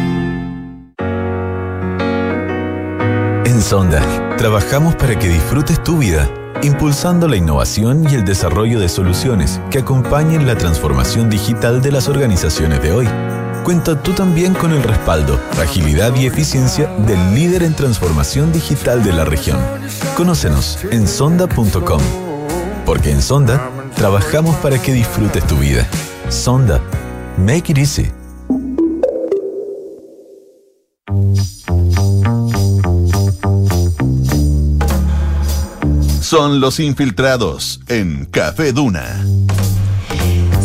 En Sonda, trabajamos para que disfrutes tu vida, impulsando la innovación y el desarrollo de soluciones que acompañen la transformación digital de las organizaciones de hoy. Cuenta tú también con el respaldo, agilidad y eficiencia del líder en transformación digital de la región. Conócenos en sonda punto com, porque en Sonda, trabajamos para que disfrutes tu vida. Sonda, make it easy. Son los infiltrados en Café Duna.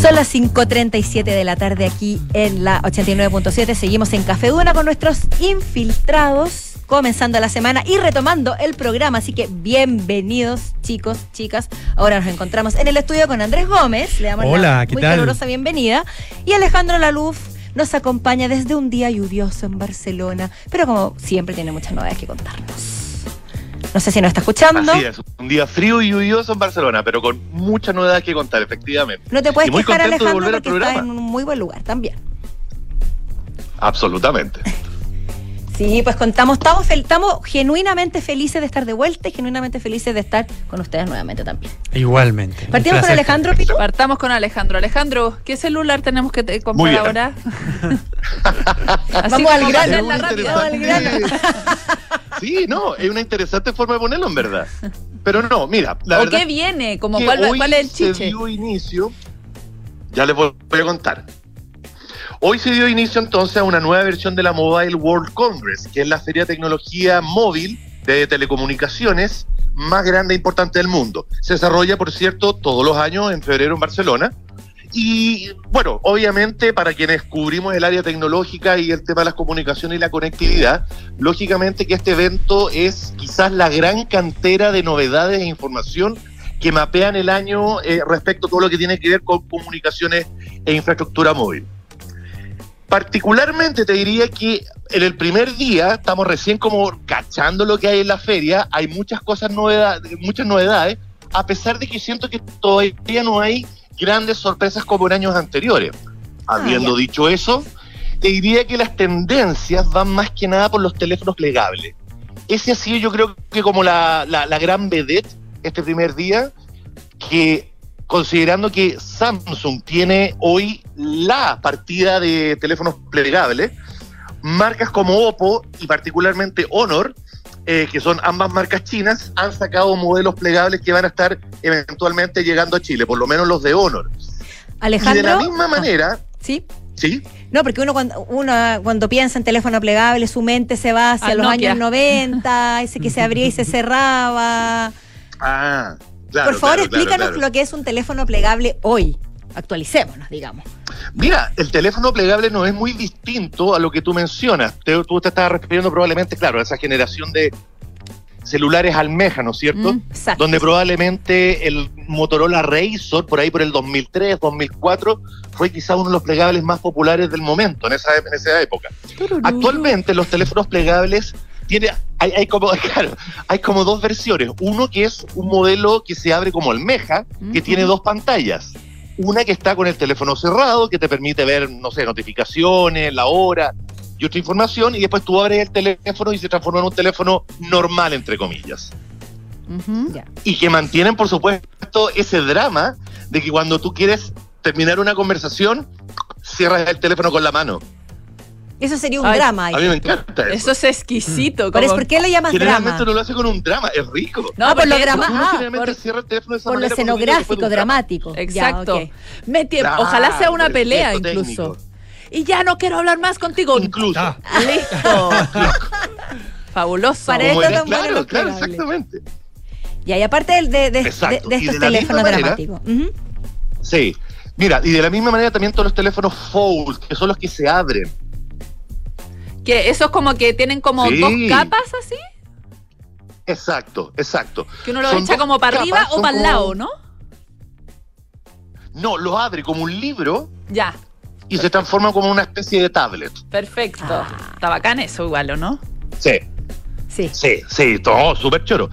Son las cinco treinta y siete de la tarde aquí en la ochenta y nueve punto siete. Seguimos en Café Duna con nuestros infiltrados, comenzando la semana y retomando el programa. Así que bienvenidos, chicos, chicas. Ahora nos encontramos en el estudio con Andrés Gómez. Le damos Hola, la ¿qué muy tal? Calurosa bienvenida. Y Alejandro Alaluf nos acompaña desde un día lluvioso en Barcelona. Pero como siempre tiene muchas novedades que contarnos. No sé si nos está escuchando. Así es, un día frío y lluvioso en Barcelona, pero con mucha novedad que contar, efectivamente. No te puedes y quejar, Alejandro, porque está en un muy buen lugar también. Absolutamente. Sí, pues contamos, estamos, fel, estamos genuinamente felices de estar de vuelta y genuinamente felices de estar con ustedes nuevamente también. Igualmente. Partimos con Alejandro. Pico. Partamos con Alejandro. Alejandro, ¿qué celular tenemos que te comprar ahora? Vamos al grano. Sí, no, es una interesante forma de ponerlo, en verdad. Pero no, mira. La ¿O verdad qué viene? Como que cuál, hoy ¿Cuál es el chiche? Se dio inicio, ya les voy a contar. Hoy se dio inicio entonces a una nueva versión de la Mobile World Congress, que es la feria de tecnología móvil de telecomunicaciones más grande e importante del mundo. Se desarrolla, por cierto, todos los años en febrero en Barcelona. Y bueno, obviamente para quienes cubrimos el área tecnológica y el tema de las comunicaciones y la conectividad, lógicamente que este evento es quizás la gran cantera de novedades e información que mapean el año eh, respecto a todo lo que tiene que ver con comunicaciones e infraestructura móvil. Particularmente te diría que en el primer día estamos recién como cachando lo que hay en la feria, hay muchas cosas novedades, muchas novedades, a pesar de que siento que todavía no hay grandes sorpresas como en años anteriores. Habiendo ah, dicho eso, te diría que las tendencias van más que nada por los teléfonos plegables. Ese ha sido, yo creo que como la, la, la gran vedette este primer día, que considerando que Samsung tiene hoy la partida de teléfonos plegables, marcas como Oppo y particularmente Honor, eh, que son ambas marcas chinas, han sacado modelos plegables que van a estar eventualmente llegando a Chile, por lo menos los de Honor. Alejandro, y de la misma manera... Ah, ¿sí? ¿Sí? No, porque uno cuando, uno cuando piensa en teléfono plegable, su mente se va hacia ah, los Nokia. Años noventa, ese que se abría y se cerraba... Ah... Claro, Por favor, claro, explícanos claro, claro. lo que es un teléfono plegable hoy. Actualicémonos, digamos. Mira, el teléfono plegable no es muy distinto a lo que tú mencionas. Te, tú te estabas refiriendo probablemente, claro, a esa generación de celulares almeja, ¿no es cierto? Mm, exacto. Donde probablemente el Motorola Razr, por ahí por el dos mil tres, dos mil cuatro, fue quizá uno de los plegables más populares del momento, en esa, en esa época. Tururú. Actualmente los teléfonos plegables... Tiene, hay, hay, como, claro, hay como dos versiones. Uno que es un modelo que se abre como almeja, uh-huh. que tiene dos pantallas. Una que está con el teléfono cerrado, que te permite ver, no sé, notificaciones, la hora y otra información. Y después tú abres el teléfono y se transforma en un teléfono normal, entre comillas. Uh-huh. Yeah. Y que mantienen, por supuesto, ese drama de que cuando tú quieres terminar una conversación, cierras el teléfono con la mano. Eso sería un Ay, drama. A mí me encanta eso. Eso es exquisito. Mm. Como, ¿por qué lo llamas drama? Generalmente no lo hace con un drama, es rico. No, no por lo dramático. Ah, por, por lo escenográfico, dramático. Exacto. Ya, okay. me ah, Ojalá sea una pelea incluso. Técnico. Y ya no quiero hablar más contigo. Incluso. Ah. Listo. Fabuloso. Para esto eres, claro, claro, exactamente. Ya, y aparte de, de, de, de, de estos de teléfonos dramáticos. Uh-huh. Sí. Mira, y de la misma manera también todos los teléfonos fold, que son los que se abren. Que esos como que tienen como sí. dos capas así. Exacto, exacto. Que uno lo son echa como para capas, arriba o para el lado, ¿no? No, lo abre como un libro. Ya. Y Perfecto. Se transforma como una especie de tablet. Perfecto. Ah. Está bacán eso igual, ¿o no? Sí. Sí. Sí, sí, todo súper choro.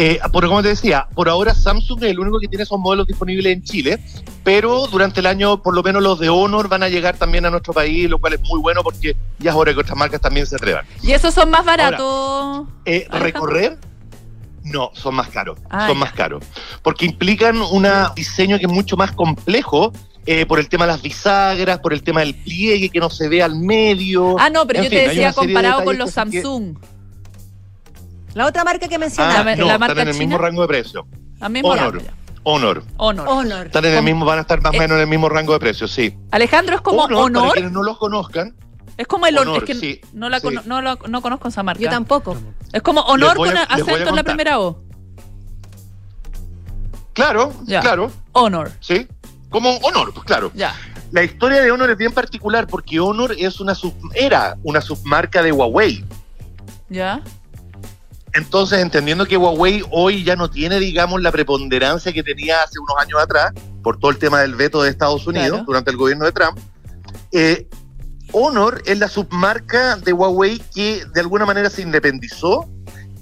Eh, por, como te decía, por ahora Samsung es el único que tiene esos modelos disponibles en Chile, pero durante el año por lo menos los de Honor van a llegar también a nuestro país, lo cual es muy bueno porque ya es hora que otras marcas también se atrevan. ¿Y esos son más baratos? Ahora, eh, ¿recorrer? No, son más caros, ah, son ya. más caros, porque implican un diseño que es mucho más complejo eh, por el tema de las bisagras, por el tema del pliegue que no se ve al medio. Ah, no, pero en yo fin, te decía comparado de con los Samsung. Que... La otra marca que mencionaba. Ah, la, no, la marca están en el China? mismo rango de precio. La misma Honor, rango. Honor. Honor. Honor. Están en el mismo, van a estar más o eh, menos en el mismo rango de precio, sí. Alejandro, es como Honor. Honor. Para quienes no los conozcan. Es como el Honor. honor es que sí, no, la sí. con, no, la, no conozco esa marca. Yo tampoco. Es como Honor a, con acento en la primera O. Claro, ya. claro. Honor. Sí. Como Honor, pues claro. Ya. La historia de Honor es bien particular porque Honor es una sub, era una submarca de Huawei. Ya. Entonces, entendiendo que Huawei hoy ya no tiene, digamos, la preponderancia que tenía hace unos años atrás, por todo el tema del veto de Estados Unidos claro. durante el gobierno de Trump, eh, Honor es la submarca de Huawei que de alguna manera se independizó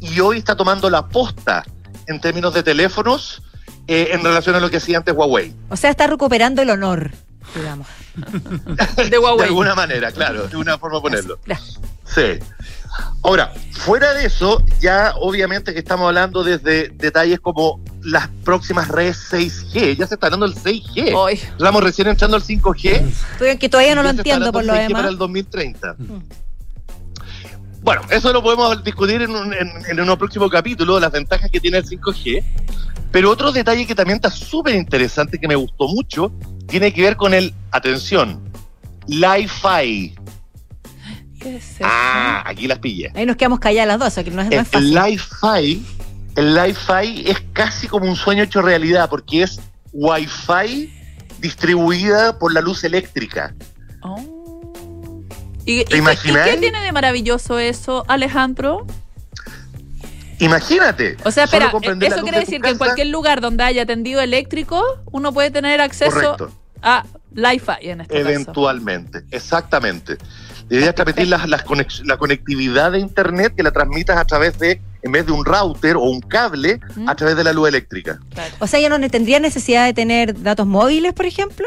y hoy está tomando la posta en términos de teléfonos eh, en relación a lo que hacía antes Huawei. O sea, está recuperando el honor, digamos, de Huawei. De alguna manera, claro, de una forma de ponerlo. Sí. Ahora, fuera de eso, ya obviamente que estamos hablando desde detalles como las próximas redes seis G. Ya se está hablando del seis G. Hoy. Estamos recién entrando al cinco G. Que todavía no lo entiendo, por lo demás. Para el dos mil treinta. Mm. Bueno, eso lo podemos discutir en un, en, en un próximo capítulo, las ventajas que tiene el cinco G. Pero otro detalle que también está súper interesante, que me gustó mucho, tiene que ver con el, atención, Li-Fi. ¿Qué es eso? Ah, aquí las pillé. Ahí nos quedamos calladas las dos, o sea, que no es, el, no es fácil. Li-Fi, el Li-Fi es casi como un sueño hecho realidad, porque es Wi-Fi distribuida por la luz eléctrica. Oh. ¿Y, ¿Te y, imaginas? ¿Y qué tiene de maravilloso eso, Alejandro? Imagínate. O sea, espera, eso quiere decir que en cualquier lugar donde haya tendido eléctrico, uno puede tener acceso Correcto. a Li-Fi en este Eventualmente, caso. exactamente. Deberías repetir las, las conex- la conectividad de internet, que la transmitas a través de, en vez de un router o un cable, ¿Mm? a través de la luz eléctrica. Claro. O sea, ¿ya no tendría necesidad de tener datos móviles, por ejemplo?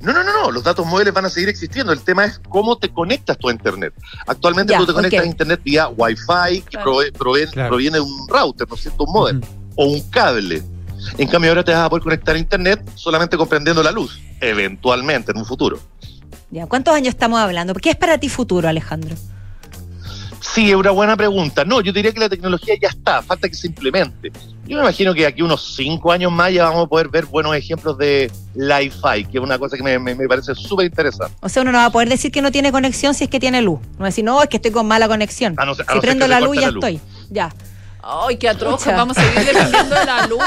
No, no, no, no, los datos móviles van a seguir existiendo. El tema es cómo te conectas tú a internet. Actualmente yeah, tú te conectas okay. a internet vía Wi-Fi, que claro. prove- prove- claro. proviene de un router, ¿no es cierto? Un modem, mm-hmm. o un cable. En cambio ahora te vas a poder conectar a internet solamente comprendiendo la luz, eventualmente, en un futuro. Ya, ¿cuántos años estamos hablando? ¿Qué es para ti futuro, Alejandro? Sí, es una buena pregunta. No, yo diría que la tecnología ya está, falta que se implemente. Yo me imagino que aquí unos cinco años más ya vamos a poder ver buenos ejemplos de Li-Fi, que es una cosa que me, me, me parece súper interesante. O sea, uno no va a poder decir que no tiene conexión si es que tiene luz. No va a decir, no, es que estoy con mala conexión. No ser, si no prendo la luz, la luz, ya estoy. Ya. Ay, qué atroz, Pucha. Vamos a seguir dependiendo de la luz.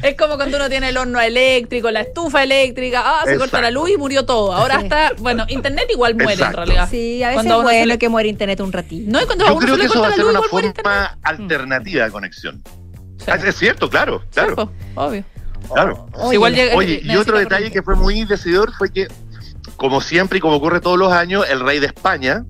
Es como cuando uno tiene el horno eléctrico, la estufa eléctrica, ah, se Exacto. corta la luz y murió todo. Ahora sí. está, bueno, internet igual muere Exacto. en realidad. Sí, a veces es bueno le... que muere internet un ratito. No, y cuando Yo creo que eso va a ser una forma alternativa de conexión. Sí. Ah, es cierto, claro, claro. Sí, pues, obvio. Claro. Oye, igual llega, oye y otro detalle que fue muy decidor fue que, como siempre y como ocurre todos los años, el rey de España...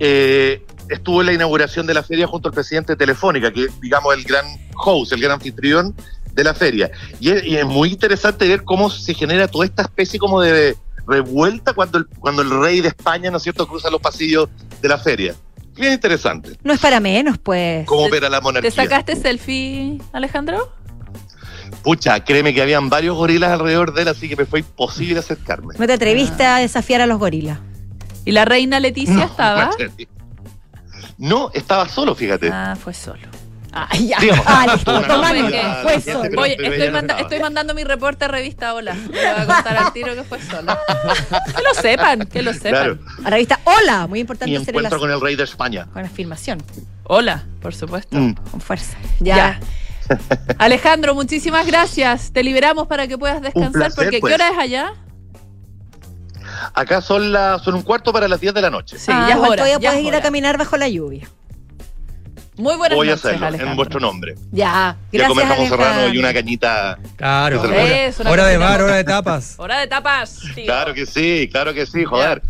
Eh, estuvo en la inauguración de la feria junto al presidente de Telefónica, que digamos el gran host, el gran anfitrión de la feria. Y es, y es muy interesante ver cómo se genera toda esta especie como de revuelta cuando el, cuando el rey de España, ¿no es cierto?, cruza los pasillos de la feria. Bien interesante. No es para menos, pues. ¿Cómo opera la monarquía? ¿Te sacaste selfie, Alejandro? Pucha, créeme que habían varios gorilas alrededor de él, así que me fue imposible acercarme. ¿No te atreviste ah. a desafiar a los gorilas? ¿Y la reina Leticia no, estaba? No, estaba solo, fíjate. Ah, fue solo. Ah, ya. Digamos, ah, listo, tomando. Fue solo. Oye, estoy, manda- estoy mandando mi reporte a revista Hola. Le voy a contar al tiro que fue solo. Que lo sepan, que lo sepan. Claro. A revista Hola, muy importante. Y encuentro hacer el con el rey de España. Con afirmación. Hola, por supuesto. Mm. Con fuerza. Ya. ya. Alejandro, muchísimas gracias. Te liberamos para que puedas descansar. Un placer, porque pues. ¿Qué hora es allá? Acá son las son un cuarto para las diez de la noche. Sí, ah, ya ahora, todavía ya puedes ir hora. a caminar bajo la lluvia. Muy buenas Voy noches, Voy a hacerlo, Alejandro. En vuestro nombre. Ya, gracias. Ya comer jamón serrano y una cañita. Claro. Es, una hora de bar, hora de tapas. Hora de tapas, tío. Claro que sí, claro que sí, joder.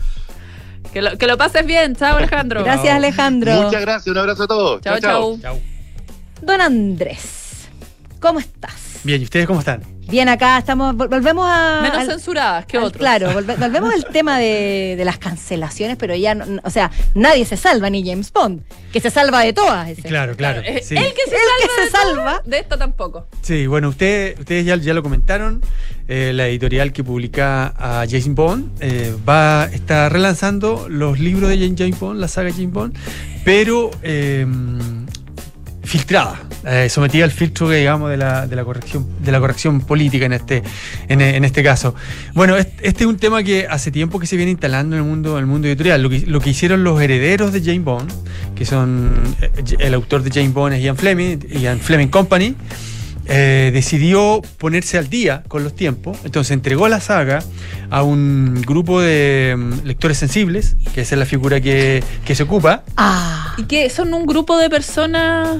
Que lo, que lo pases bien. Chao, Alejandro. Gracias, Alejandro. Muchas gracias, un abrazo a todos. Chao, chao. Don Andrés, ¿cómo estás? Bien, ¿y ustedes cómo están? Bien, acá estamos, volvemos a... Menos al, censuradas que otros. Al, claro, volve, volvemos al tema de, de las cancelaciones, pero ya, no, o sea, nadie se salva, ni James Bond, que se salva de todas. Ese. Claro, claro. claro sí. El que se, el salva, que se de salva de esto tampoco. Sí, bueno, usted, ustedes ya, ya lo comentaron, eh, la editorial que publica a James Bond eh, va está relanzando los libros de James Bond, la saga James Bond, pero... Eh, filtrada, eh, sometida al filtro, digamos, de la, de la corrección, de la corrección política en este, en, en este caso. Bueno, este, este es un tema que hace tiempo que se viene instalando en el mundo, en el mundo editorial. Lo que, lo que hicieron los herederos de James Bond, que son el autor de James Bond es Ian Fleming, Ian Fleming Company, eh, decidió ponerse al día con los tiempos, entonces entregó la saga a un grupo de lectores sensibles, que esa es la figura que, que se ocupa. Ah, y que son un grupo de personas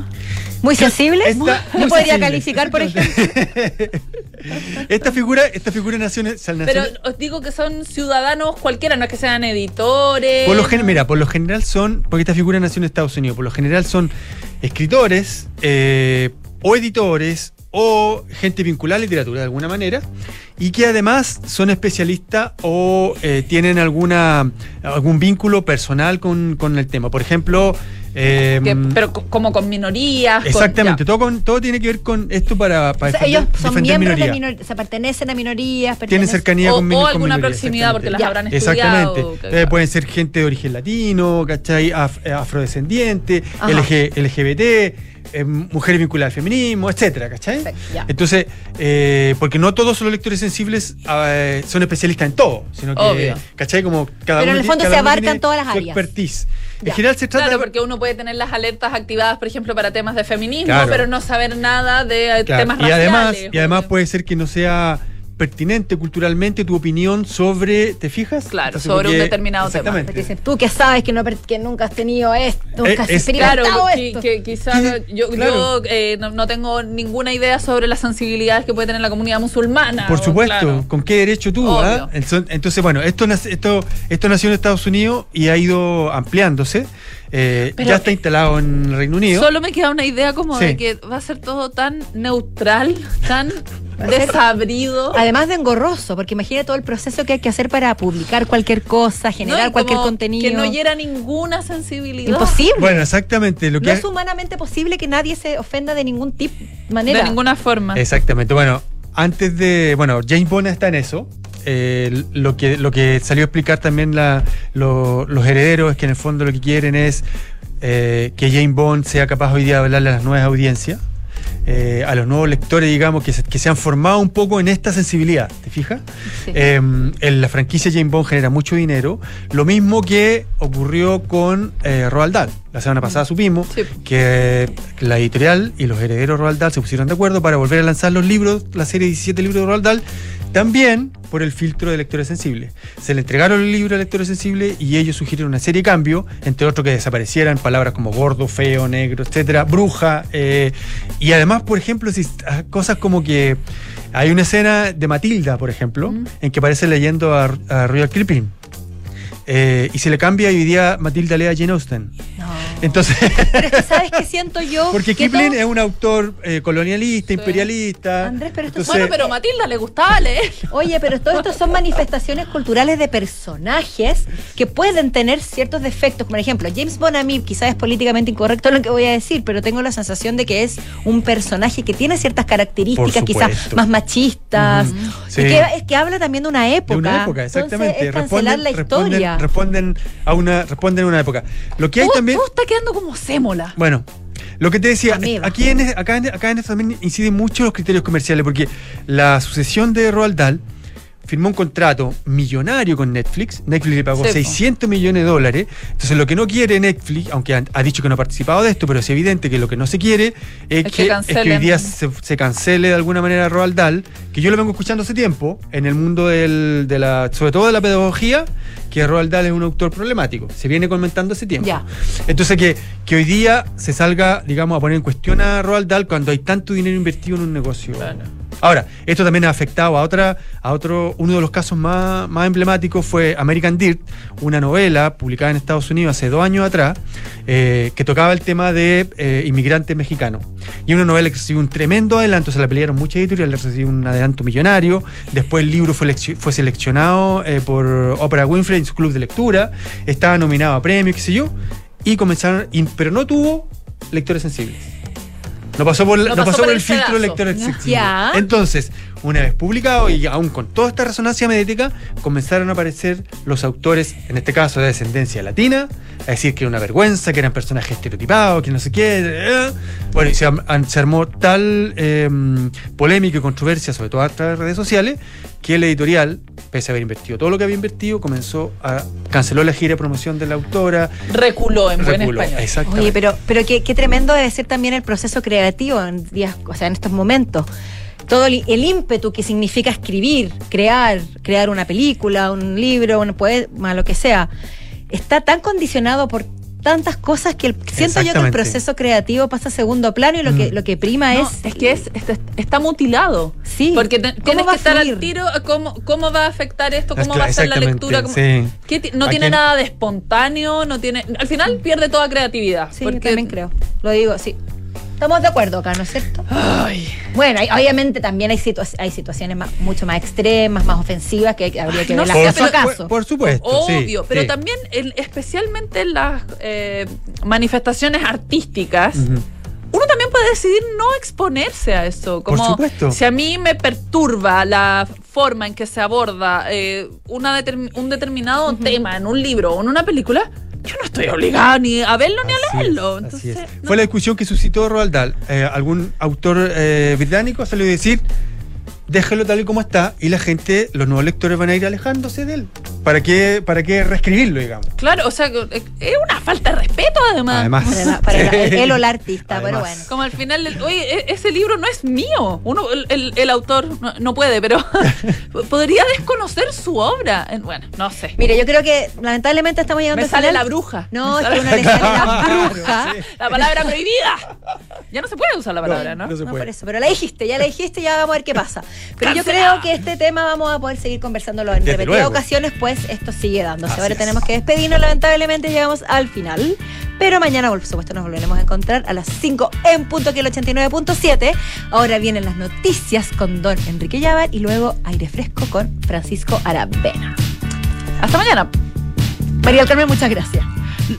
muy sensibles. ¿No podría sensible. calificar, por ejemplo? esta figura, esta figura nació en naciones. Pero os digo que son ciudadanos cualquiera, no es que sean editores. Por lo gen- mira, por lo general son, porque esta figura nació en Estados Unidos, por lo general son escritores, eh, o editores o gente vinculada a la literatura de alguna manera, y que además son especialistas o eh, tienen alguna algún vínculo personal con, con el tema. Por ejemplo... Eh, que, pero como con minorías. Exactamente, con, todo, con, todo tiene que ver con esto para, para o sea, defender, ellos son defender miembros minoría. de minorías, o sea, pertenecen a minorías. Pertenecen, tienen cercanía o, con, o con alguna minorías, proximidad porque las ya. habrán estudiado. Exactamente, eh, pueden ser gente de origen latino, ¿cachai? Af, afrodescendiente, L G, L G B T, eh, mujeres vinculadas al feminismo, etcétera, ¿cachai? Sí, entonces, eh, porque no todos los lectores sensibles eh, son especialistas en todo, sino que, obvio. ¿Cachai? Como cada pero uno, en el fondo se abarcan todas las áreas. Expertise. En ya. general se trata claro, de... porque uno puede tener las alertas activadas, por ejemplo, para temas de feminismo, claro. pero no saber nada de claro. temas y raciales. Además, y además puede ser que no sea pertinente culturalmente tu opinión sobre, ¿te fijas? Claro, entonces, sobre porque, un determinado tema. Dicen, tú que sabes que, no, que nunca has tenido esto, nunca has es, experimentado claro, esto. Que, que quizás yo, claro. yo eh, no, no tengo ninguna idea sobre las sensibilidades que puede tener la comunidad musulmana. Por o, supuesto, claro. ¿con qué derecho tú? ¿Ah? Entonces, bueno, esto, esto, esto nació en Estados Unidos y ha ido ampliándose. Eh, ya está instalado en Reino Unido. Solo me queda una idea como sí. de que va a ser todo tan neutral, tan desabrido. Además de engorroso, porque imagina todo el proceso que hay que hacer para publicar cualquier cosa, generar no, cualquier contenido. Que no hiera ninguna sensibilidad. Imposible. Bueno, exactamente. Lo que no es humanamente posible que nadie se ofenda de ningún tipo, manera. De ninguna forma. Exactamente. Bueno, antes de... Bueno, James Bond está en eso. Eh, lo que lo que salió a explicar también la, lo, los herederos es que en el fondo lo que quieren es eh, que James Bond sea capaz hoy día de hablarle a las nuevas audiencias, eh, a los nuevos lectores, digamos, que se, que se han formado un poco en esta sensibilidad, ¿te fijas? Sí. Eh, en la franquicia James Bond genera mucho dinero, lo mismo que ocurrió con eh, Roald Dahl. La semana pasada supimos sí. que la editorial y los herederos Roald Dahl se pusieron de acuerdo para volver a lanzar los libros, la serie de diecisiete libros de Roald Dahl, también por el filtro de lectores sensibles. Se le entregaron los libros a lectores sensibles y ellos sugirieron una serie de cambios, entre otros que desaparecieran palabras como gordo, feo, negro, etcétera, bruja, eh, y además, por ejemplo, si, cosas como que hay una escena de Matilda, por ejemplo, mm. en que aparece leyendo a, a Royal Crippin. Eh, y se le cambia y hoy día Matilda lea a Jane Austen. No. Entonces, pero es que sabes que siento yo. Porque Kipling todo... es un autor eh, colonialista, sí. imperialista. Andrés, pero esto entonces... Bueno, pero Matilda le gustaba leer. Oye, pero todo esto son manifestaciones culturales de personajes que pueden tener ciertos defectos. Por ejemplo, James Bond a mí quizás es políticamente incorrecto lo que voy a decir, pero tengo la sensación de que es un personaje que tiene ciertas características quizás más machistas. Uh-huh. sí. Y que, es que habla también de una época. De una época, exactamente. Entonces, es cancelar responden, la historia. Responden Responden a una responden a una época. Lo que hay uh, también. Uh, está quedando como sémola. Bueno, lo que te decía, Amiga. aquí en, acá, en, acá en esto también inciden mucho los criterios comerciales, porque la sucesión de Roald Dahl firmó un contrato millonario con Netflix. Netflix le pagó sí, seiscientos millones de dólares. Entonces, lo que no quiere Netflix, aunque han, ha dicho que no ha participado de esto, pero es evidente que lo que no se quiere es, es, que, que, es que hoy día se, se cancele de alguna manera Roald Dahl, que yo lo vengo escuchando hace tiempo en el mundo del, de la, sobre todo de la pedagogía, que Roald Dahl es un autor problemático. Se viene comentando hace tiempo. Ya. Entonces, que, que hoy día se salga, digamos, a poner en cuestión a Roald Dahl cuando hay tanto dinero invertido en un negocio. Bueno. Ahora, esto también ha afectado a otra, a otro, uno de los casos más, más emblemáticos fue American Dirt, una novela publicada en Estados Unidos hace dos años atrás, eh, que tocaba el tema de eh, inmigrantes mexicanos. Y una novela que recibió un tremendo adelanto, se la pelearon muchas editoriales, recibió un adelanto millonario, después el libro fue, fue seleccionado eh, por Oprah Winfrey en su club de lectura, estaba nominado a premios, qué sé yo, y comenzaron, y, pero no tuvo lectores sensibles. No pasó por, no pasó no pasó por el, el filtro electoral. Yeah. Entonces, una vez publicado y aún con toda esta resonancia mediática, comenzaron a aparecer los autores, en este caso de descendencia latina, a decir que era una vergüenza, que eran personajes estereotipados, que no sé qué. Bueno, y se, se armó tal eh, polémica y controversia, sobre todo a través de las redes sociales, que el editorial, pese a haber invertido todo lo que había invertido, comenzó a canceló la gira de promoción de la autora. Reculó en reculó, buen español. Exactamente. Oye, pero, pero qué, qué tremendo debe ser también el proceso creativo en días, o sea, en estos momentos. Todo el, el ímpetu que significa escribir, crear, crear una película, un libro, un poema, lo que sea, está tan condicionado por tantas cosas que el, siento yo que el proceso creativo pasa a segundo plano y lo que, mm. lo que prima no, es... es que es, es, está mutilado. Sí. Porque te, tienes que estar al tiro cómo, cómo va a afectar esto, cómo va a ser la lectura. Cómo, sí. qué, no ¿A tiene quién? nada de espontáneo, no tiene... Al final pierde toda creatividad. Sí, porque, yo también creo. Lo digo, sí. Estamos de acuerdo acá, ¿no es cierto? Ay. Bueno, hay, obviamente también hay, situa hay situaciones más, mucho más extremas, más ofensivas que habría que no ver las caso a caso. Por, por supuesto. Obvio, sí, pero sí. también en, especialmente en las eh, manifestaciones artísticas, uh-huh. uno también puede decidir no exponerse a eso. Como, por supuesto. Si a mí me perturba la forma en que se aborda eh, una determin un determinado uh-huh. tema en un libro o en una película, yo no estoy obligada ni a verlo ni así a leerlo. Es, Entonces, no. Fue la discusión que suscitó Roald Dahl. Eh, algún autor eh, británico salió a decir, déjelo tal y como está, y la gente, los nuevos lectores van a ir alejándose de él. ¿Para qué, para qué reescribirlo, digamos? Claro, o sea, es una falta de respeto, además. Además. Para, la, para la, el, el o la artista, además. Pero bueno. Como al final, el, oye, ese libro no es mío. Uno, el, el, el autor no, no puede, pero podría desconocer su obra. Bueno, no sé. Mire, yo creo que lamentablemente estamos llegando Me a sale final. La bruja. No, es que uno le sale la bruja. La palabra prohibida. Ya no se puede usar la palabra, ¿no? No, no se puede. No por eso, pero la dijiste, ya la dijiste, ya vamos a ver qué pasa. Pero yo creo que este tema vamos a poder seguir conversándolo en repetidas ocasiones, pues esto sigue dándose. Ahora tenemos que despedirnos, lamentablemente llegamos al final. Pero mañana, por supuesto, nos volveremos a encontrar a las cinco en punto, que el ochenta y nueve punto siete. Ahora vienen las noticias con don Enrique Llávar y luego aire fresco con Francisco Aravena. Hasta mañana. María del Carmen, muchas gracias.